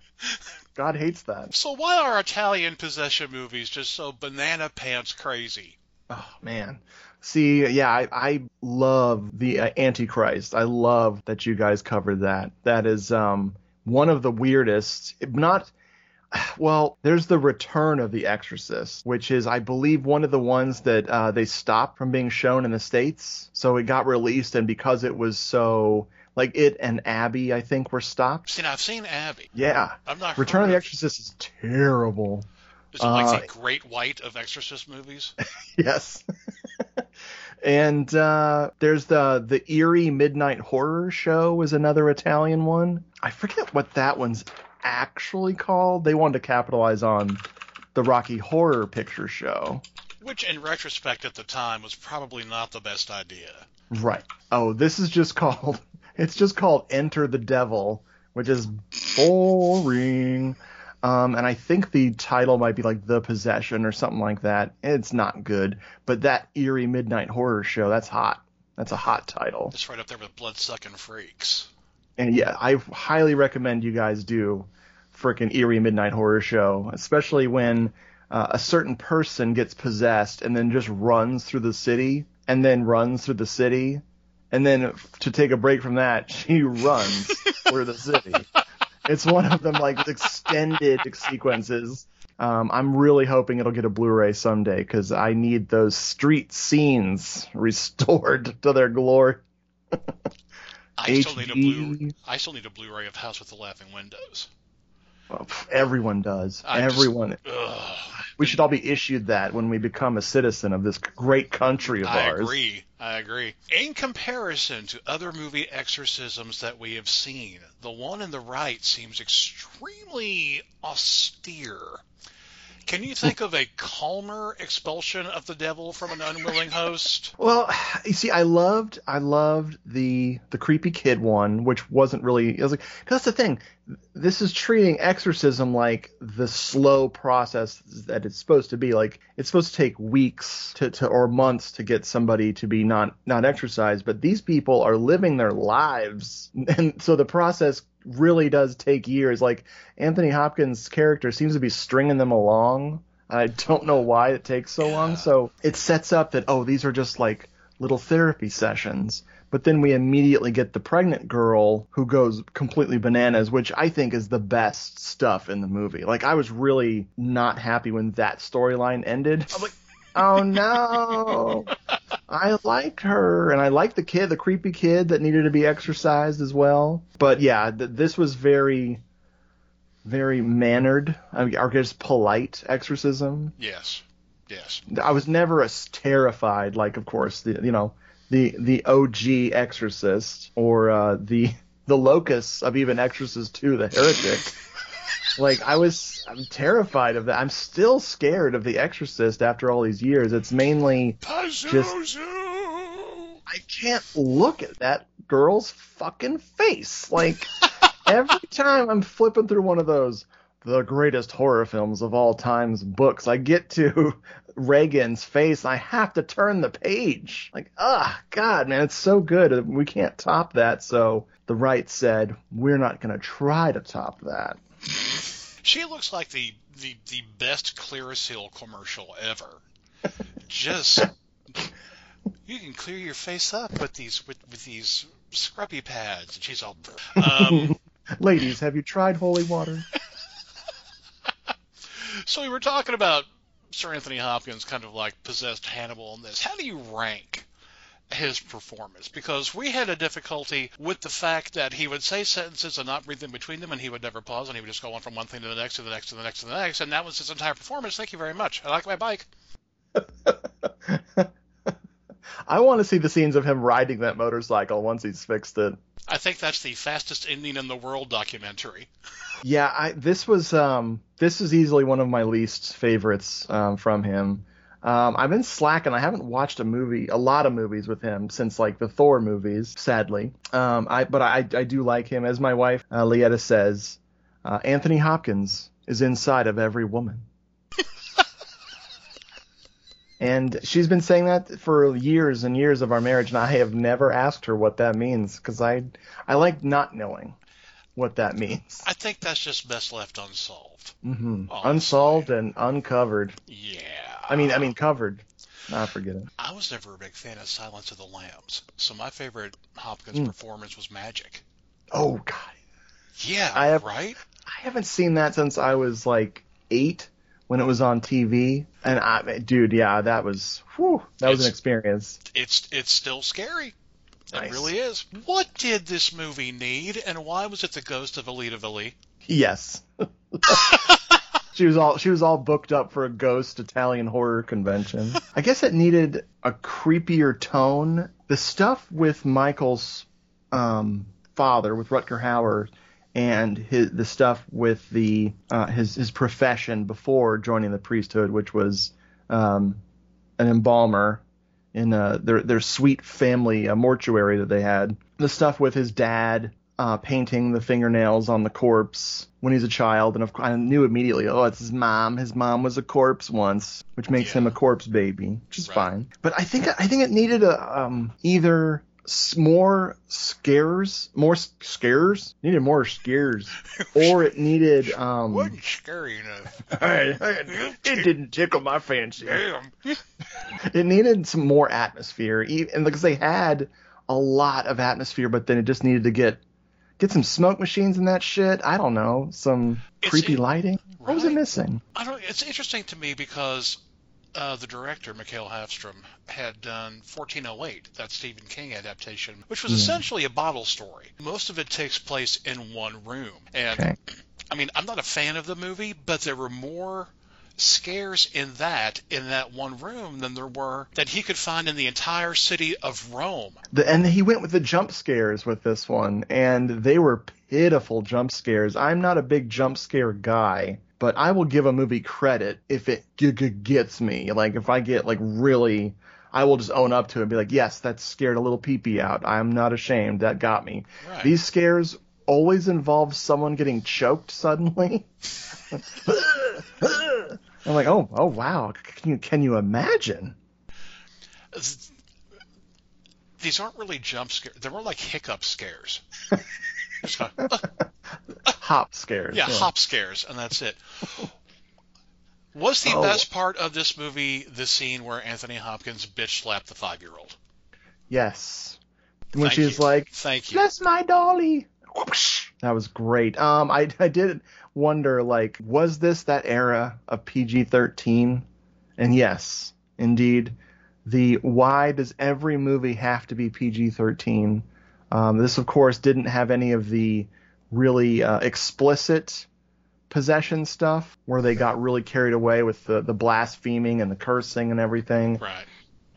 God hates that. So why are Italian possession movies just so banana pants crazy? Oh, man. See, yeah, I love the Antichrist. I love that you guys covered that. That is one of the weirdest. There's the Return of the Exorcist, which is, I believe, one of the ones that they stopped from being shown in the States. So it got released, and because it was so... Like, it and Abby, I think, were stopped. See, I've seen Abby. Yeah. I'm not Return of the Exorcist is terrible. Is it like the Great White of Exorcist movies? Yes. And there's the Eerie Midnight Horror Show is another Italian one. I forget what that one's actually called. They wanted to capitalize on the Rocky Horror Picture Show. Which, in retrospect at the time, was probably not the best idea. Right. Oh, this is just called... It's just called Enter the Devil, which is boring. And I think the title might be like The Possession or something like that. It's not good, but that eerie midnight horror show, that's hot. That's a hot title. It's right up there with Bloodsucking Freaks. And yeah, I highly recommend you guys do frickin' eerie midnight horror show, especially when a certain person gets possessed and then just runs through the city and then runs through the city. And then to take a break from that, she runs through the city. It's one of them, like, extended sequences. I'm really hoping it'll get a Blu-ray someday because I need those street scenes restored to their glory. I still need a Blu-ray of House with the Laughing Windows. Oh, everyone does. Everyone. We should all be issued that when we become a citizen of this great country of ours. I agree. In comparison to other movie exorcisms that we have seen, the one in The Rite seems extremely austere. Can you think of a calmer expulsion of the devil from an unwilling host? Well, you see, I loved the creepy kid one, which wasn't really. I was like, 'cause that's the thing. This is treating exorcism like the slow process that it's supposed to be. Like, it's supposed to take weeks to or months to get somebody to be not exorcised. But these people are living their lives, and so the process really does take years. Like, Anthony Hopkins' character seems to be stringing them along. I don't know why it takes so long. So it sets up that, oh, these are just like little therapy sessions. But then we immediately get the pregnant girl who goes completely bananas, which I think is the best stuff in the movie. Like, I was really not happy when that storyline ended. I'm like, oh no, I liked her, and I liked the kid, the creepy kid that needed to be exorcised as well. But yeah, this was very, very mannered, or just polite exorcism. Yes. I was never as terrified, like, of course, the OG Exorcist or the locus of even Exorcist 2, the Heretic. Like, I'm terrified of that. I'm still scared of The Exorcist after all these years. It's mainly just, I can't look at that girl's fucking face. Like, every time I'm flipping through one of those, the greatest horror films of all time's books, I get to Reagan's face. I have to turn the page. Like, God, man, it's so good. We can't top that. So The Rite said, we're not going to try to top that. She looks like the best Clearasil commercial ever. Just, you can clear your face up with these scrubbie pads. And she's all, ladies, have you tried holy water? So we were talking about Sir Anthony Hopkins kind of like possessed Hannibal in this. How do you rank his performance? Because we had a difficulty with the fact that he would say sentences and not breathe them between them, and he would never pause, and he would just go on from one thing to the next to the next to the next to the next, and that was his entire performance. Thank you very much. I like my bike. I want to see the scenes of him riding that motorcycle once he's fixed it. I think that's the fastest ending in the world documentary. Yeah, this is easily one of my least favorites from him. I've been slacking. I haven't watched a lot of movies with him since, like, the Thor movies, sadly. But I do like him. As my wife, Lietta, says, Anthony Hopkins is inside of every woman. And she's been saying that for years and years of our marriage, and I have never asked her what that means, because I like not knowing what that means. I think that's just best left unsolved. Mm-hmm. Unsolved and uncovered. Yeah. I mean, covered. I forget it. I was never a big fan of Silence of the Lambs, so my favorite Hopkins performance was Magic. Oh, God. Yeah, right? I haven't seen that since I was, like, 8 when it was on TV. And, that was an experience. It's still scary. Nice. It really is. What did this movie need, and why was it the ghost of Alita Vallee? Yes. She was all booked up for a ghost Italian horror convention. I guess it needed a creepier tone. The stuff with Michael's father, with Rutger Hauer, and the stuff with the his profession before joining the priesthood, which was an embalmer in their sweet family mortuary that they had. The stuff with his dad. painting the fingernails on the corpse when he's a child. And I knew immediately, oh, it's his mom. His mom was a corpse once, which makes him a corpse baby, which is fine. But I think it needed a either more scares, or it needed wasn't scary enough. It didn't tickle my fancy. Damn. It needed some more atmosphere, and because they had a lot of atmosphere, but then it just needed to get some smoke machines and that shit. I don't know, creepy lighting. Right? What was it missing? I don't. It's interesting to me because the director, Mikael Hofstrom, had done 1408, that Stephen King adaptation, which was essentially a bottle story. Most of it takes place in one room. And, I mean, I'm not a fan of the movie, but there were more scares in that one room than there were that he could find in the entire city of Rome. And he went with the jump scares with this one, and they were pitiful jump scares. I'm not a big jump scare guy, but I will give a movie credit if it gets me. Like, if I get, like, really, I will just own up to it and be like, yes, that scared a little pee-pee out. I'm not ashamed. That got me. Right. These scares always involve someone getting choked suddenly. I'm like, oh, wow. Can you imagine? These aren't really jump scares. They're more like hiccup scares. Hop scares. Yeah, hop scares, and that's it. Was the best part of this movie the scene where Anthony Hopkins bitch slapped the 5-year-old? Yes. When she's like, "Thank you, bless my dolly." That was great. I did wonder, like, was this that era of PG-13? And yes, indeed. Why does every movie have to be PG-13? This, of course, didn't have any of the really explicit possession stuff where they got really carried away with the blaspheming and the cursing and everything. Right.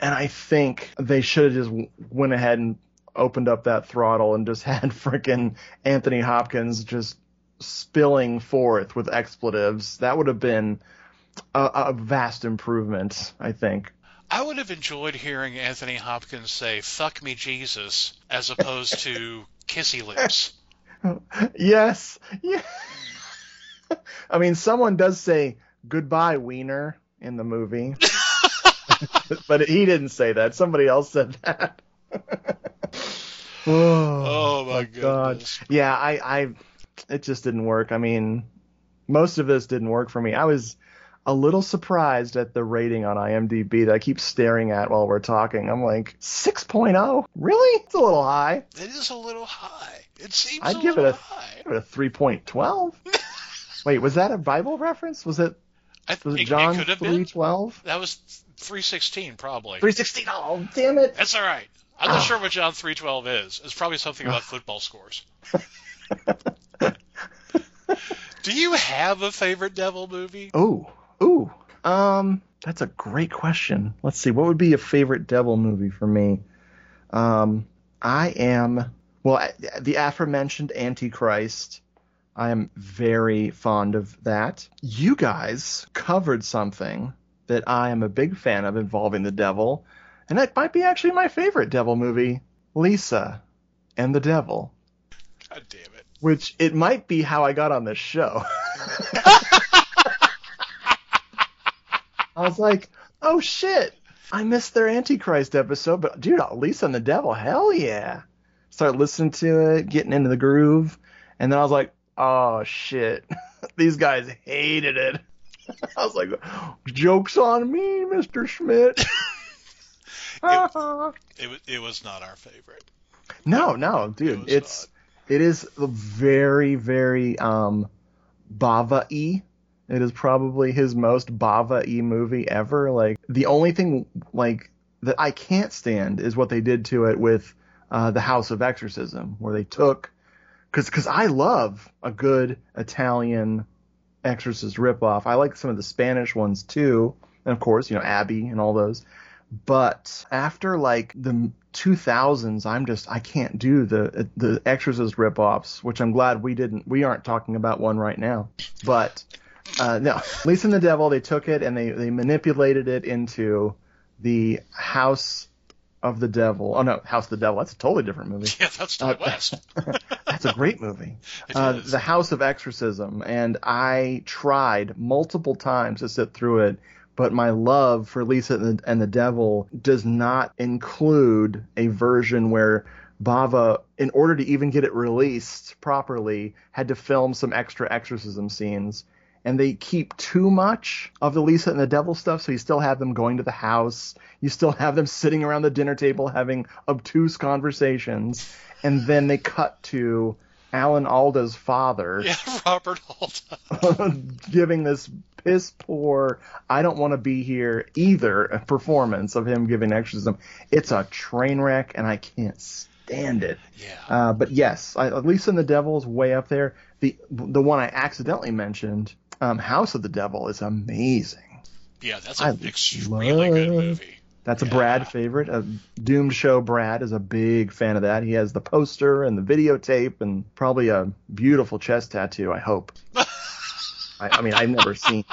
And I think they should have just went ahead and opened up that throttle and just had frickin' Anthony Hopkins just spilling forth with expletives. That would have been a vast improvement, I think. I would have enjoyed hearing Anthony Hopkins say, "Fuck me, Jesus," as opposed to "kissy lips." Yes. Yeah. I mean, someone does say "goodbye, wiener" in the movie. But he didn't say that. Somebody else said that. Oh, my goodness. God. Yeah, it just didn't work. I mean, most of this didn't work for me. I was a little surprised at the rating on IMDb that I keep staring at while we're talking. I'm like, 6.0? Really? It's a little high. It is a little high. It seems I'd give it high. I'd give it a 3.12. Wait, was that a Bible reference? Was it John 3:12? That was 3:16, probably. 3:16. Oh, damn it. That's all right. I'm not sure what John 3:12 is. It's probably something about football scores. Do you have a favorite devil movie? Oh. Ooh, that's a great question. Let's see, what would be a favorite devil movie for me? The aforementioned Antichrist. I am very fond of that. You guys covered something that I am a big fan of involving the devil, and that might be actually my favorite devil movie, Lisa and the Devil. God damn it. Which, it might be how I got on this show. I was like, oh, shit, I missed their Antichrist episode, but, dude, Lisa and the Devil, hell yeah. Started listening to it, getting into the groove, and then I was like, oh, shit, these guys hated it. I was like, joke's on me, Mr. Schmidt. It was not our favorite. No, dude, it is very, very Bava-y. It is probably his most Bava-y movie ever. Like, the only thing like that I can't stand is what they did to it with the House of Exorcism, where they took, because I love a good Italian exorcist ripoff. I like some of the Spanish ones too, and of course, you know, Abbey and all those. But after like the 2000s, I can't do the exorcist ripoffs, which I'm glad we didn't. We aren't talking about one right now, but. No, Lisa and the Devil, they took it and they manipulated it into the House of the Devil. Oh, no, House of the Devil. That's a totally different movie. Yeah, that's Ty West. That's a great movie. The House of Exorcism, and I tried multiple times to sit through it, but my love for Lisa and the Devil does not include a version where Bava, in order to even get it released properly, had to film some extra exorcism scenes. And they keep too much of the Lisa and the Devil stuff, so you still have them going to the house. You still have them sitting around the dinner table having obtuse conversations. And then they cut to Alan Alda's father. Yeah, Robert Alda. Giving this piss poor, I don't want to be here either performance of him giving exorcism. It's a train wreck, and I can't stand it. Yeah. But yes, Lisa and the Devil is way up there. The one I accidentally mentioned, House of the Devil, is amazing. Yeah, that's an extremely good movie. That's a Brad favorite. A Doomed Show Brad is a big fan of that. He has the poster and the videotape and probably a beautiful chest tattoo, I hope. I mean, I've never seen.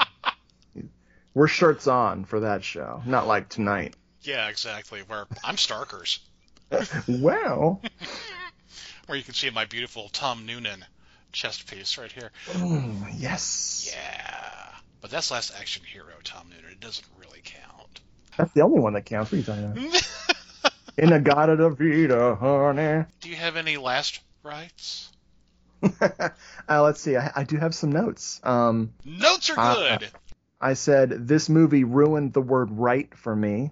We're shirts on for that show, not like tonight. Yeah, exactly. Where I'm Starkers. Wow. Where you can see my beautiful Tom Noonan chest piece right here. Oh, yes. Yeah. But that's Last Action Hero, Tom Noonan. It doesn't really count. That's the only one that counts. What are you talking about? In a Gotta Da Vida, honey. Do you have any last rites? Let's see. I do have some notes. Notes are good. I said, this movie ruined the word right for me.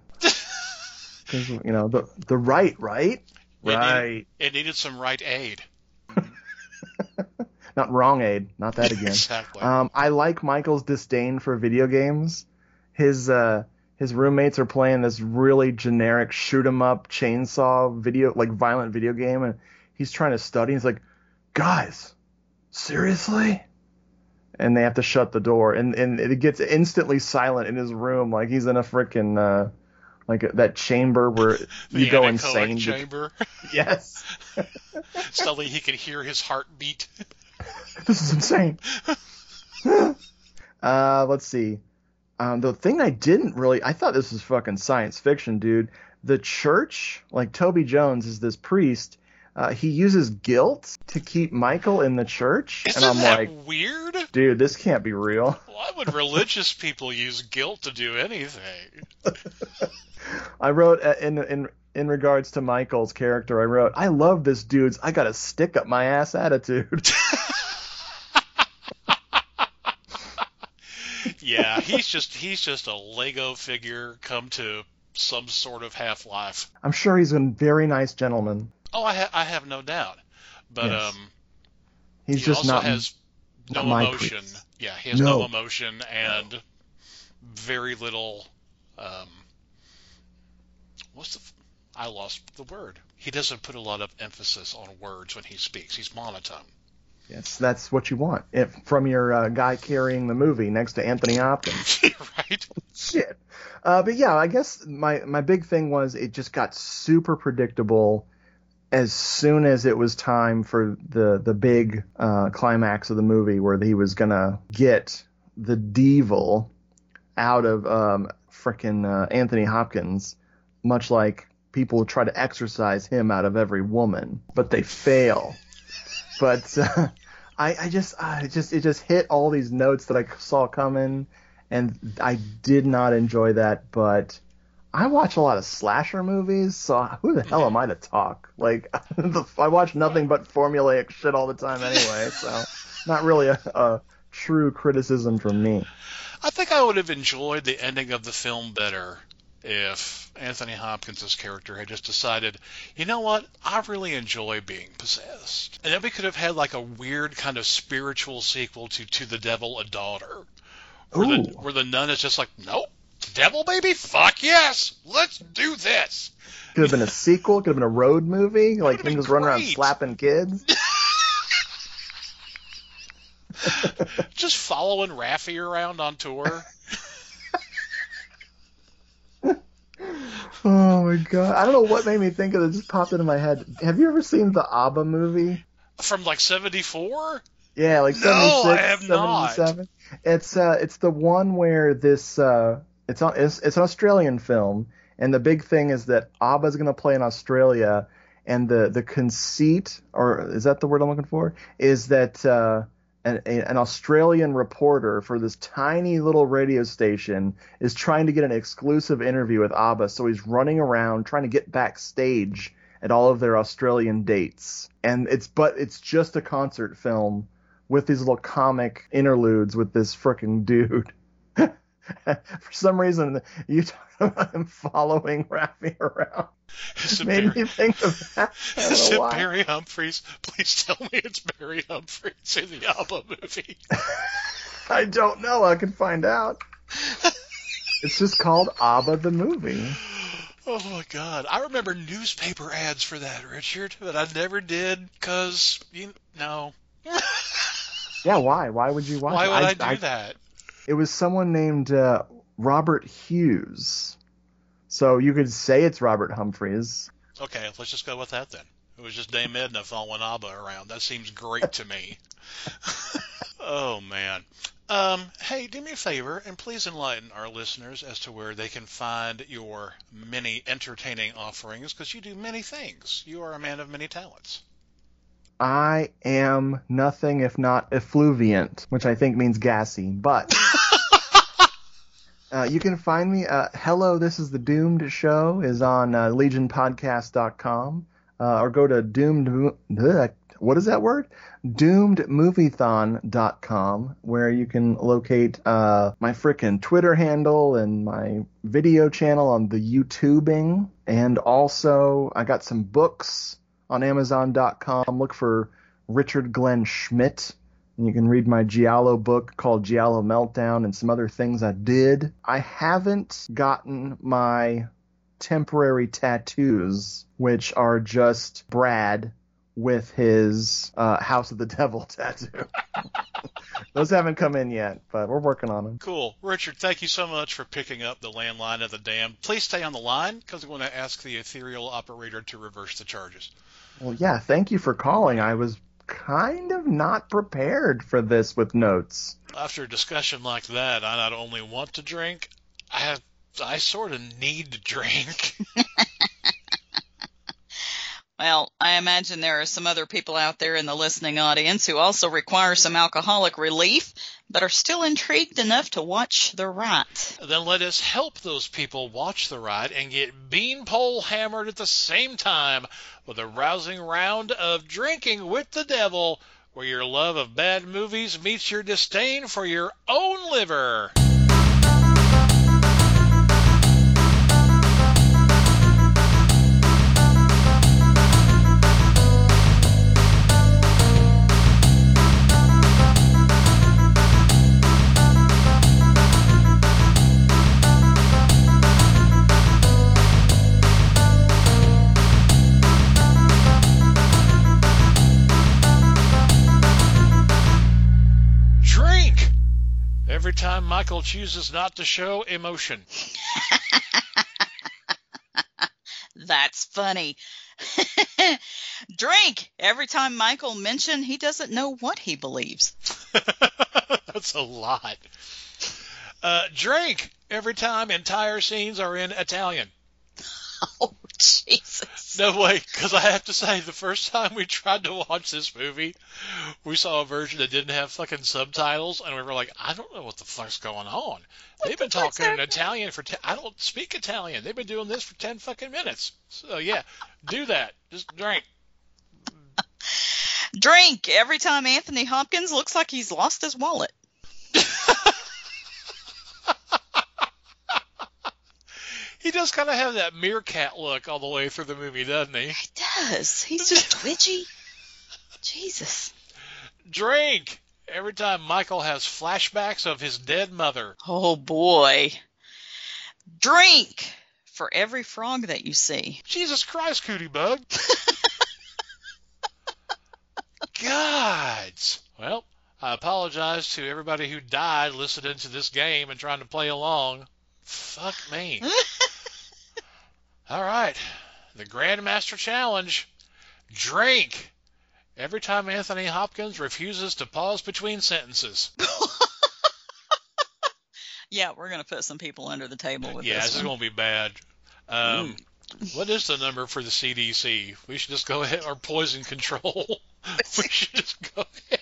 You know, the right, right? Right. It needed some right aid. Not wrong aid. Not that again. Exactly. I like Michael's disdain for video games. His roommates are playing this really generic shoot 'em up chainsaw video, like violent video game, and he's trying to study. He's like, guys, seriously? And they have to shut the door, and it gets instantly silent in his room, like he's in a freaking like that chamber where you go insane. Chamber. Yes. Suddenly he can hear his heartbeat. This is insane. Let's see. The thing I thought this was fucking science fiction, dude. The church, like Toby Jones is this priest. He uses guilt to keep Michael in the church. Isn't that like, weird? Dude, this can't be real. Why would religious people use guilt to do anything? I wrote in regards to Michael's character, I wrote, I love this dude's I gotta stick up my ass attitude. Yeah, he's just a Lego figure come to some sort of half-life. I'm sure he's a very nice gentleman. Oh, I have no doubt. But yes. He's he just also not, has no not emotion. Priest. Yeah, he has no emotion and very little I lost the word. He doesn't put a lot of emphasis on words when he speaks. He's monotone. Yes, that's what you want from your guy carrying the movie next to Anthony Hopkins. Right? Shit. But yeah, I guess my big thing was it just got super predictable as soon as it was time for the big climax of the movie where he was going to get the devil out of frickin' Anthony Hopkins, much like people try to exorcise him out of every woman, but they fail. But it just hit all these notes that I saw coming, and I did not enjoy that. But I watch a lot of slasher movies, so who the hell am I to talk? Like, I watch nothing but formulaic shit all the time anyway, so not really a true criticism from me. I think I would have enjoyed the ending of the film better if Anthony Hopkins' character had just decided, you know what, I really enjoy being possessed. And then we could have had like a weird kind of spiritual sequel to The Devil, a Daughter, where the nun is just like, nope, devil baby, fuck yes, let's do this. Could have been a sequel, could have been a road movie, like him just running around slapping kids. Just following Raffi around on tour. Oh my god! I don't know what made me think of it. It just popped into my head. Have you ever seen the ABBA movie from like '74? Yeah, like '76, '77. It's the one where this it's an Australian film, and the big thing is that ABBA's going to play in Australia, And the conceit, or is that the word I'm looking for, is that an Australian reporter for this tiny little radio station is trying to get an exclusive interview with ABBA, so he's running around trying to get backstage at all of their Australian dates. And it's just a concert film with these little comic interludes with this frickin' dude. For some reason, you talk about him following Raffi around. Made me think of that. Is it Barry Humphries? Please tell me it's Barry Humphries in the ABBA movie. I don't know. I can find out. It's just called ABBA the Movie. Oh, my God. I remember newspaper ads for that, Richard, that I never did because, you know. Yeah, why? Why would you watch it? Why would I do that? It was someone named Robert Hughes. So you could say it's Robert Humphries. Okay, let's just go with that then. It was just Dame Edna following ABBA around. That seems great to me. Oh, man. Hey, do me a favor and please enlighten our listeners as to where they can find your many entertaining offerings, because you do many things. You are a man of many talents. I am nothing if not effluviant, which I think means gassy, but you can find me. Hello, This is the Doomed Show is on legionpodcast.com, or go to doomedmoviethon.com, where you can locate my frickin' Twitter handle and my video channel on the YouTubing, and also I got some books on Amazon.com. Look for Richard Glenn Schmidt, and you can read my Giallo book called Giallo Meltdown and some other things I did. I haven't gotten my temporary tattoos, which are just Brad with his House of the Devil tattoo. Those haven't come in yet, but we're working on them. Cool. Richard, thank you so much for picking up the landline of the damned. Please stay on the line, because we're going to ask the ethereal operator to reverse the charges. Well, yeah, thank you for calling. I was kind of not prepared for this with notes. After a discussion like that, I not only want to drink, I sort of need to drink. Well, I imagine there are some other people out there in the listening audience who also require some alcoholic relief, but are still intrigued enough to watch The Rite. Then let us help those people watch The Rite and get beanpole hammered at the same time with a rousing round of Drinking with the Devil, where your love of bad movies meets your disdain for your own liver. Every time Michael chooses not to show emotion. That's funny. Drink every time Michael mentioned he doesn't know what he believes. That's a lot. Drink every time entire scenes are in Italian. Oh, Jesus. No way, because I have to say, the first time we tried to watch this movie, we saw a version that didn't have fucking subtitles, and we were like, I don't know what the fuck's going on. They've been talking in Italian for I don't speak Italian. They've been doing this for 10 fucking minutes. So, yeah, do that. Just drink. Drink every time Anthony Hopkins looks like he's lost his wallet. He does kind of have that meerkat look all the way through the movie, doesn't he? He does. He's just twitchy. Jesus. Drink every time Michael has flashbacks of his dead mother. Oh, boy. Drink for every frog that you see. Jesus Christ, cootie bug. Gods. Well, I apologize to everybody who died listening to this game and trying to play along. Fuck me. All right, the Grandmaster Challenge. Drink every time Anthony Hopkins refuses to pause between sentences. Yeah, we're going to put some people under the table with this one. Yeah, this is going to be bad. What is the number for the CDC? We should just go ahead, or poison control. We should just go ahead.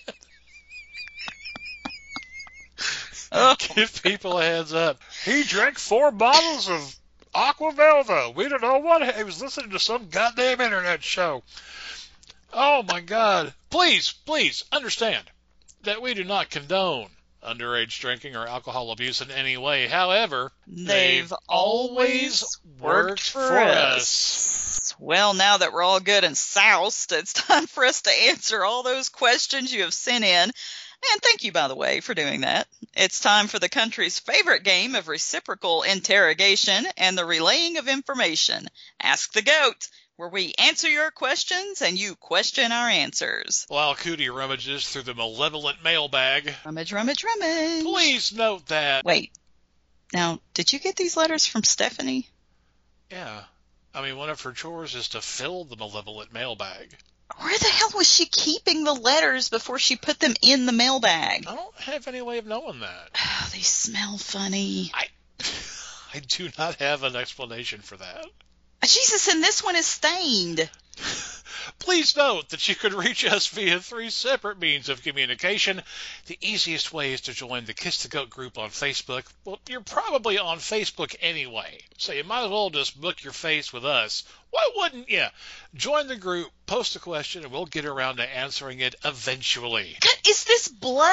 Oh. Give people a heads up. He drank 4 bottles of Aqua Velva. We don't know what. He was listening to some goddamn internet show. Oh, my God. Please, please understand that we do not condone underage drinking or alcohol abuse in any way. However, they've always worked for us. Well, now that we're all good and soused, it's time for us to answer all those questions you have sent in. And thank you, by the way, for doing that. It's time for the country's favorite game of reciprocal interrogation and the relaying of information. Ask the Goat, where we answer your questions and you question our answers. While Cootie rummages through the malevolent mailbag. Rummage, rummage, rummage. Please note that. Wait. Now, did you get these letters from Stephanie? Yeah. I mean, one of her chores is to fill the malevolent mailbag. Where the hell was she keeping the letters before she put them in the mailbag? I don't have any way of knowing that. Oh, they smell funny. I do not have an explanation for that. Jesus, and this one is stained. Please note that you can reach us via 3 separate means of communication. The easiest way is to join the Kiss the Goat group on Facebook. Well, you're probably on Facebook anyway, so you might as well just book your face with us. Why wouldn't you? Join the group, post a question, and we'll get around to answering it eventually. Is this blood?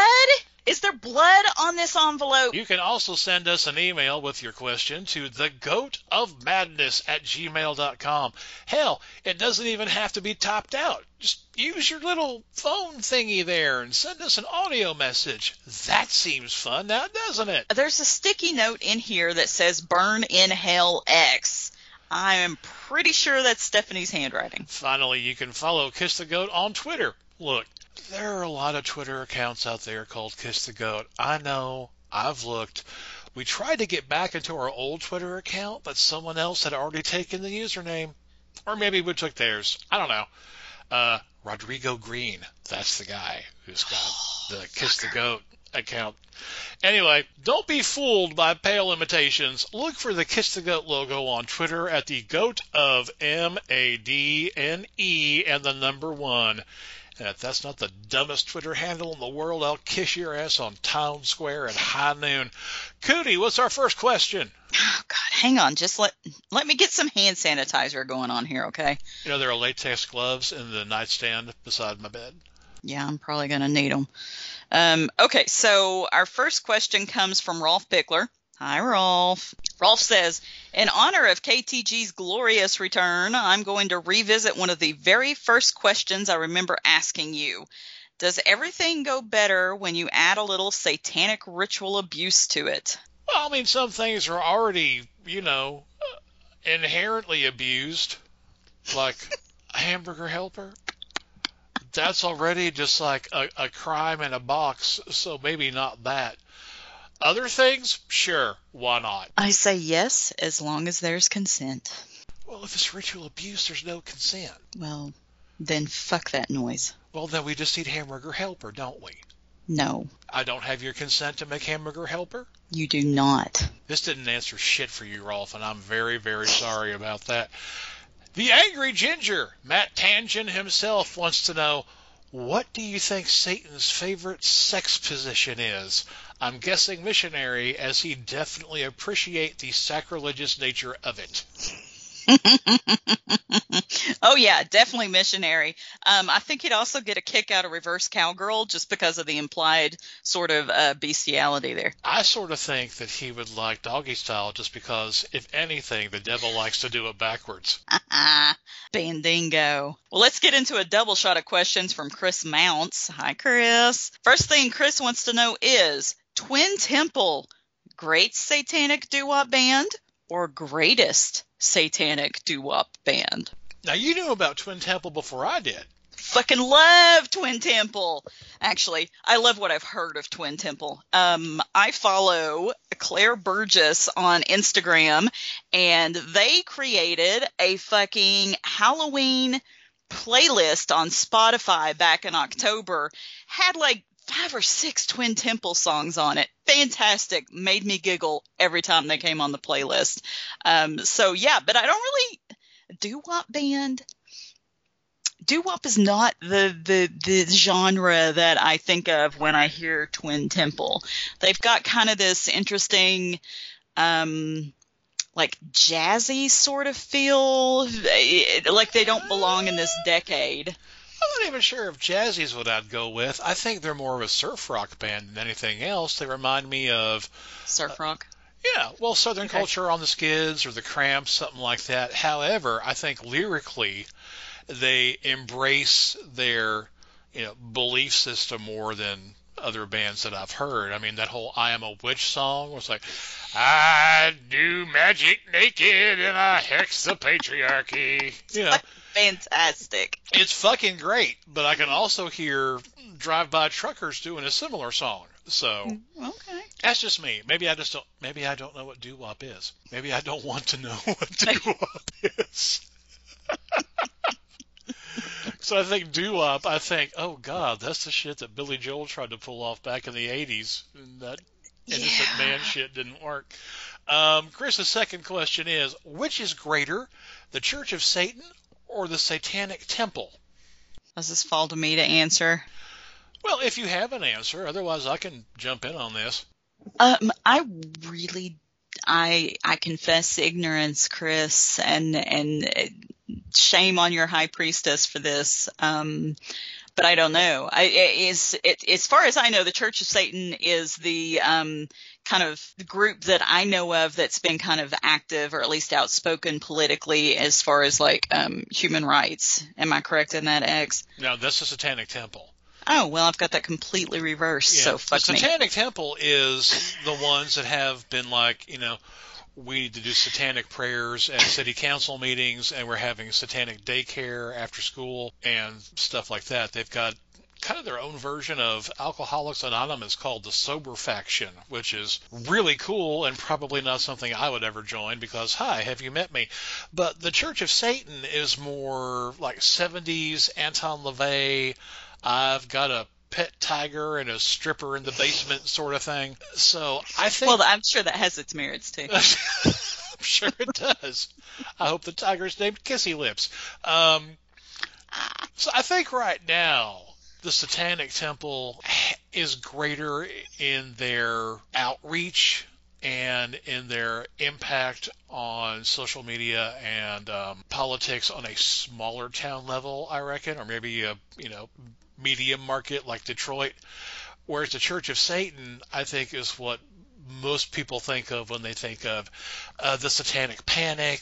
Is there blood on this envelope? You can also send us an email with your question to thegoatofmadness@gmail.com. Hell, it doesn't even have to be typed out. Just use your little phone thingy there and send us an audio message. That seems fun now, doesn't it? There's a sticky note in here that says Burn in Hell X. I am pretty sure that's Stephanie's handwriting. Finally, you can follow Kiss the Goat on Twitter. Look. There are a lot of Twitter accounts out there called Kiss the Goat. I know. I've looked. We tried to get back into our old Twitter account, but someone else had already taken the username. Or maybe we took theirs. I don't know. Rodrigo Green. That's the guy who's got the Kiss the Goat account. Anyway, don't be fooled by pale imitations. Look for the Kiss the Goat logo on Twitter at the Goat of MADNE and the number 1. And if that's not the dumbest Twitter handle in the world, I'll kiss your ass on Town Square at high noon. Cootie, what's our first question? Oh, God, hang on. Just let me get some hand sanitizer going on here, okay? You know, there are latex gloves in the nightstand beside my bed. Yeah, I'm probably going to need them. Okay, so our first question comes from Rolf Pickler. Hi, Rolf. Rolf says, in honor of KTG's glorious return, I'm going to revisit one of the very first questions I remember asking you. Does everything go better when you add a little satanic ritual abuse to it? Well, I mean, some things are already, you know, inherently abused, like Hamburger Helper. That's already just like a crime in a box, so maybe not that. Other things? Sure, why not? I say yes, as long as there's consent. Well, if it's ritual abuse, there's no consent. Well, then fuck that noise. Well, then we just eat Hamburger Helper, don't we? No. I don't have your consent to make Hamburger Helper? You do not. This didn't answer shit for you, Rolf, and I'm very, very sorry about that. The Angry Ginger, Matt Tangent himself, wants to know, what do you think Satan's favorite sex position is? I'm guessing missionary, as he definitely appreciates the sacrilegious nature of it. Oh, yeah, definitely missionary. I think he'd also get a kick out of reverse cowgirl just because of the implied sort of bestiality there. I sort of think that he would like doggy style just because, if anything, the devil likes to do it backwards. Bandingo. Well, let's get into a double shot of questions from Chris Mounts. Hi, Chris. First thing Chris wants to know is, Twin Temple, great satanic doo-wop band or greatest satanic doo-wop band? Now, you knew about Twin Temple before I did. Fucking love Twin Temple. Actually, I love what I've heard of Twin Temple. I follow Claire Burgess on Instagram, and they created a fucking Halloween playlist on Spotify back in October. Had like 5 or 6 Twin Temple songs on it. Fantastic. Made me giggle every time they came on the playlist. So, yeah, but I don't really – doo-wop band. Doo-wop is not the genre that I think of when I hear Twin Temple. They've got kind of this interesting like jazzy sort of feel, like they don't belong in this decade. I'm not even sure if jazzy is what I'd go with. I think they're more of a surf rock band than anything else. They remind me of surf rock. Yeah, well, Southern culture on the Skids or the Cramps, something like that. However, I think lyrically they embrace their, you know, belief system more than other bands that I've heard. I mean, that whole I Am a Witch song was like, I do magic naked and I hex the patriarchy. You know, fantastic. It's fucking great, but I can also hear drive-by truckers doing a similar song. So okay, that's just me. Maybe I don't know what doo-wop is. Maybe I don't want to know what doo-wop is. So I think doo-wop, I think, oh God, that's the shit that Billy Joel tried to pull off back in the 80s, and that innocent man shit didn't work. Chris, the second question is, which is greater, the Church of Satan or the Satanic Temple? Does this fall to me to answer? Well, if you have an answer, otherwise I can jump in on this. I confess ignorance, Chris, and shame on your high priestess for this. But I don't know. As far as I know, the Church of Satan is the kind of group that I know of that's been kind of active or at least outspoken politically as far as like human rights. Am I correct in that, X? No, that's the Satanic Temple. Oh, well, I've got that completely reversed, so fuck me. The Satanic Temple is the ones that have been like, you know, we need to do satanic prayers at city council meetings, and we're having satanic daycare after school and stuff like that. They've got kind of their own version of Alcoholics Anonymous called the Sober Faction, which is really cool and probably not something I would ever join because, hi, have you met me? But the Church of Satan is more like 70s Anton LaVey, I've got a pet tiger and a stripper in the basement sort of thing. So I think... Well, I'm sure that has its merits, too. I'm sure it does. I hope the tiger's named Kissy Lips. So I think right now the Satanic Temple is greater in their outreach and in their impact on social media and politics on a smaller town level, I reckon, or maybe a, you know, medium market like Detroit. Whereas the Church of Satan, I think, is what most people think of when they think of the Satanic Panic,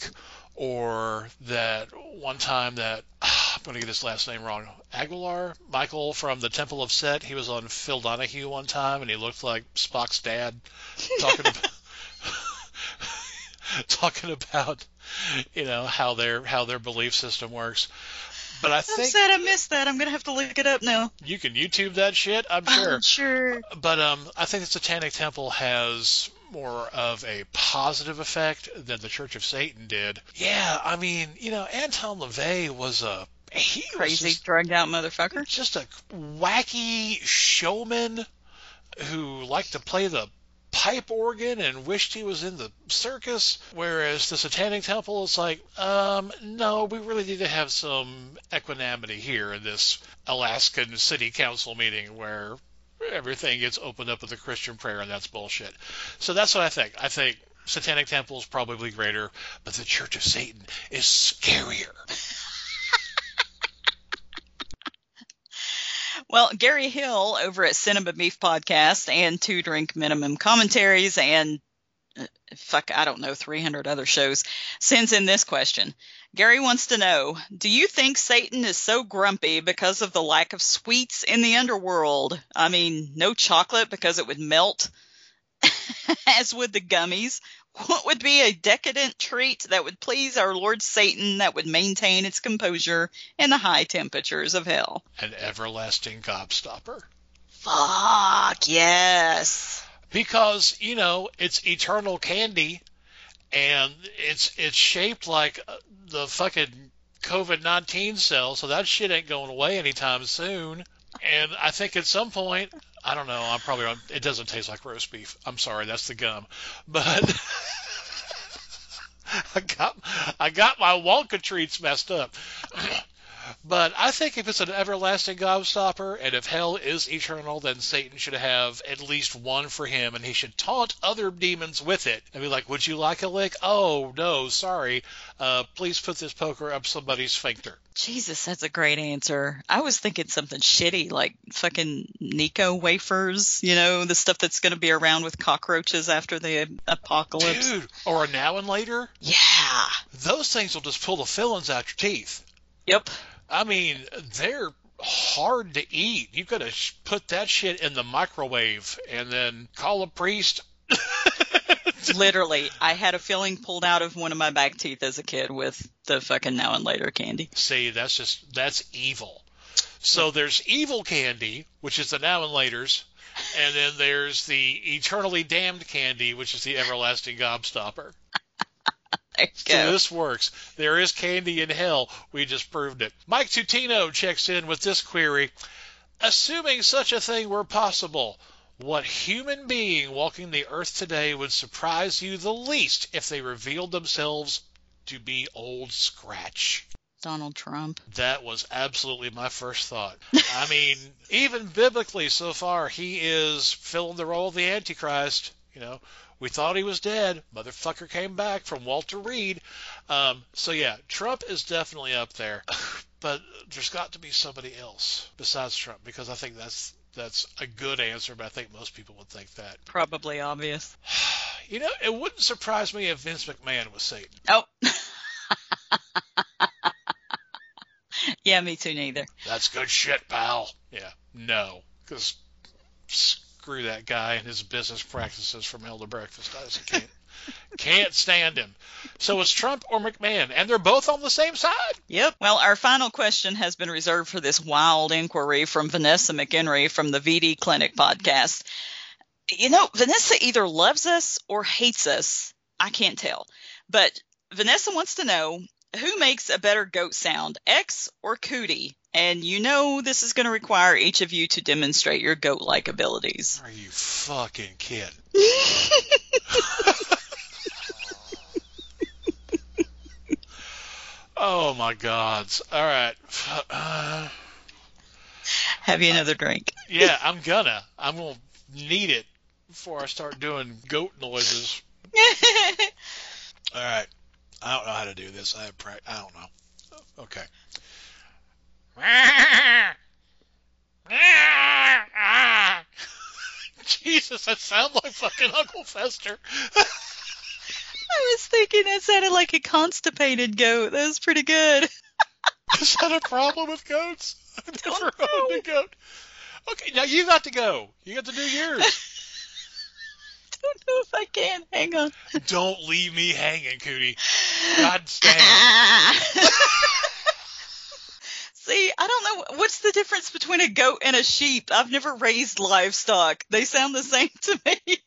or that one time that I'm going to get his last name wrong. Aguilar? Michael from the Temple of Set. He was on Phil Donahue one time, and he looked like Spock's dad talking about you know, how their belief system works. But I think, I'm sad I missed that. I'm going to have to look it up now. You can YouTube that shit, I'm sure. I'm sure. But I think the Satanic Temple has more of a positive effect than the Church of Satan did. Yeah, I mean, you know, Anton LaVey was a... He crazy, drugged out motherfucker. Just a wacky showman who liked to play the pipe organ and wished he was in the circus, whereas the Satanic Temple is like, no, we really need to have some equanimity here in this Alaskan city council meeting where everything gets opened up with a Christian prayer, and that's bullshit. So that's what I think. I think Satanic Temple is probably greater, but the Church of Satan is scarier. Well, Gary Hill over at Cinema Beef Podcast and Two Drink Minimum Commentaries and, 300 other shows sends in this question. Gary wants to know, do you think Satan is so grumpy because of the lack of sweets in the underworld? I mean, no chocolate because it would melt, as would the gummies. What would be a decadent treat that would please our Lord Satan, that would maintain its composure in the high temperatures of hell? An everlasting gobstopper. Fuck, yes. Because, you know, it's eternal candy, and it's shaped like the fucking COVID-19 cell, so that shit ain't going away anytime soon. And I think at some point... I don't know. It doesn't taste like roast beef. I'm sorry, that's the gum. But I got my Wonka treats messed up. But I think if it's an everlasting gobstopper, and if hell is eternal, then Satan should have at least one for him, and he should taunt other demons with it and be like, would you like a lick? Oh, no, sorry. Please put this poker up somebody's sphincter. Jesus, that's a great answer. I was thinking something shitty like fucking Nico wafers, you know, the stuff that's going to be around with cockroaches after the apocalypse. Dude, or a Now and Later? Yeah. Those things will just pull the fillings out your teeth. Yep. I mean, they're hard to eat. You've got to put that shit in the microwave and then call a priest. Literally. I had a filling pulled out of one of my back teeth as a kid with the fucking Now and Later candy. See, that's evil. So there's evil candy, which is the Now and Laters, and then there's the eternally damned candy, which is the everlasting gobstopper. So this works. There is candy in hell. We just proved it. Mike Tutino checks in with this query. Assuming such a thing were possible, what human being walking the earth today would surprise you the least if they revealed themselves to be Old Scratch? Donald Trump. That was absolutely my first thought. I mean, even biblically so far, he is filling the role of the Antichrist, you know. We thought he was dead. Motherfucker came back from Walter Reed. So, yeah, Trump is definitely up there. But there's got to be somebody else besides Trump, because I think that's a good answer, but I think most people would think that. Probably obvious. You know, it wouldn't surprise me if Vince McMahon was Satan. Oh. Yeah, me too, neither. That's good shit, pal. Yeah, no, because screw that guy and his business practices from hell to breakfast. I just can't stand him. So it's Trump or McMahon, and they're both on the same side. Yep. Well, our final question has been reserved for this wild inquiry from Vanessa McHenry from the VD Clinic podcast. You know, Vanessa either loves us or hates us. I can't tell. But Vanessa wants to know, who makes a better goat sound, X or Cootie? And you know this is going to require each of you to demonstrate your goat-like abilities. Are you fucking kidding? Oh, my gods. All right. Have you another drink? Yeah, I'm going to. I'm going to need it before I start doing goat noises. All right. I don't know how to do this. I don't know. Okay. Jesus, that sounds like fucking Uncle Fester. I was thinking that sounded like a constipated goat. That was pretty good. Is that a problem with goats? I've never owned a goat. Okay, now you got to go. You got to do yours. I don't know if I can. Hang on. Don't leave me hanging, Cootie. God damn. See, I don't know. What's the difference between a goat and a sheep? I've never raised livestock. They sound the same to me.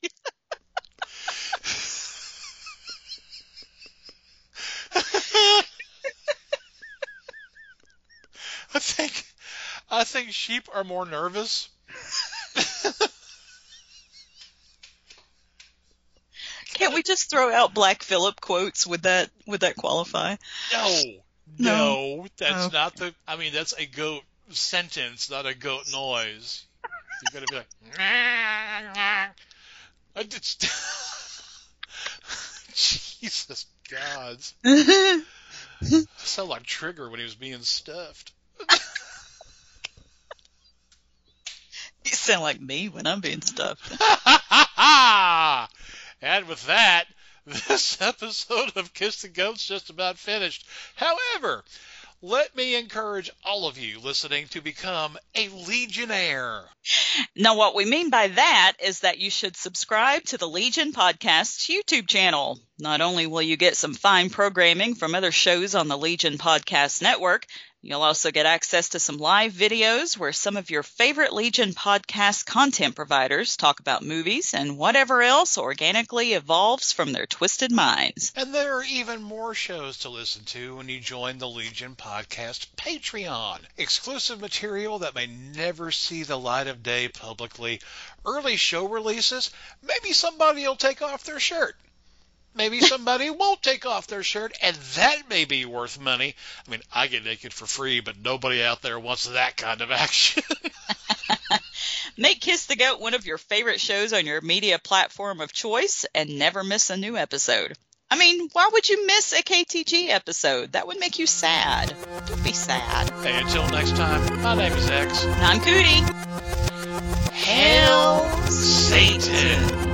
I think sheep are more nervous. Can't we just throw out Black Phillip quotes? Would that qualify? No, that's not the. I mean, that's a goat sentence, not a goat noise. You've got to be like, nah. Jesus gods! I sound like Trigger when he was being stuffed. You sound like me when I'm being stuffed. And with that, this episode of Kiss the Goat's just about finished. However, let me encourage all of you listening to become a Legionnaire. Now, what we mean by that is that you should subscribe to the Legion Podcast's YouTube channel. Not only will you get some fine programming from other shows on the Legion Podcast Network, you'll also get access to some live videos where some of your favorite Legion podcast content providers talk about movies and whatever else organically evolves from their twisted minds. And there are even more shows to listen to when you join the Legion Podcast Patreon. Exclusive material that may never see the light of day publicly. Early show releases. Maybe somebody will take off their shirt. Maybe somebody won't take off their shirt, and that may be worth money. I mean, I get naked for free, but nobody out there wants that kind of action. Make Kiss the Goat one of your favorite shows on your media platform of choice and never miss a new episode. I mean, why would you miss a KTG episode? That would make you sad. Don't be sad. Hey, until next time, my name is X. And I'm Cootie. Hail Satan.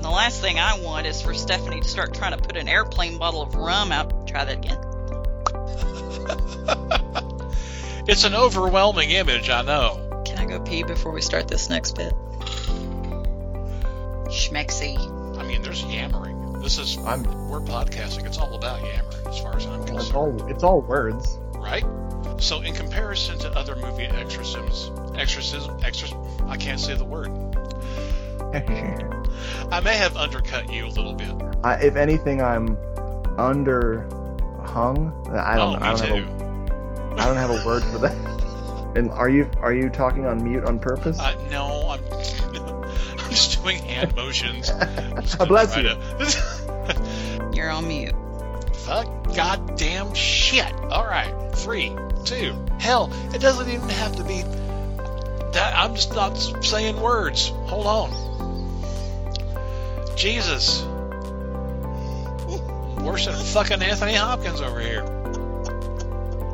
The last thing I want is for Stephanie to start trying to put an airplane bottle of rum out. Try that again. It's an overwhelming image, I know. Can I go pee before we start this next bit? Schmexy. I mean, there's yammering. We're podcasting. It's all about yammering, as far as I'm concerned. It's all words, right? So, in comparison to other movie exorcisms, I can't say the word. I may have undercut you a little bit. If anything, I'm underhung. I don't have a word for that. And are you talking on mute on purpose? No, I'm just doing hand motions. Bless you. You're on mute. Fuck goddamn shit. All right, 3, 2. Hell, it doesn't even have to be that. I'm just not saying words. Hold on. Jesus. Worse than fucking Anthony Hopkins over here.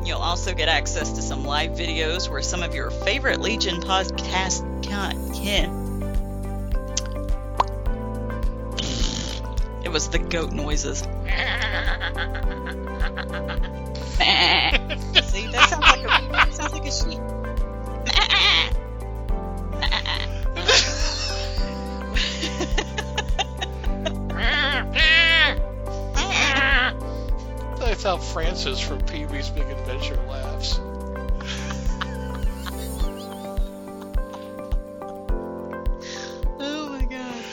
You'll also get access to some live videos where some of your favorite Legion podcast It was the goat noises. See, that sounds like a sheep. That's how Francis from Pee-wee's Big Adventure laughs. Oh my god.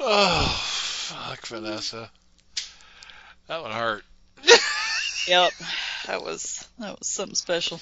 Oh, fuck, Vanessa. That one hurt. Yep. That was something special.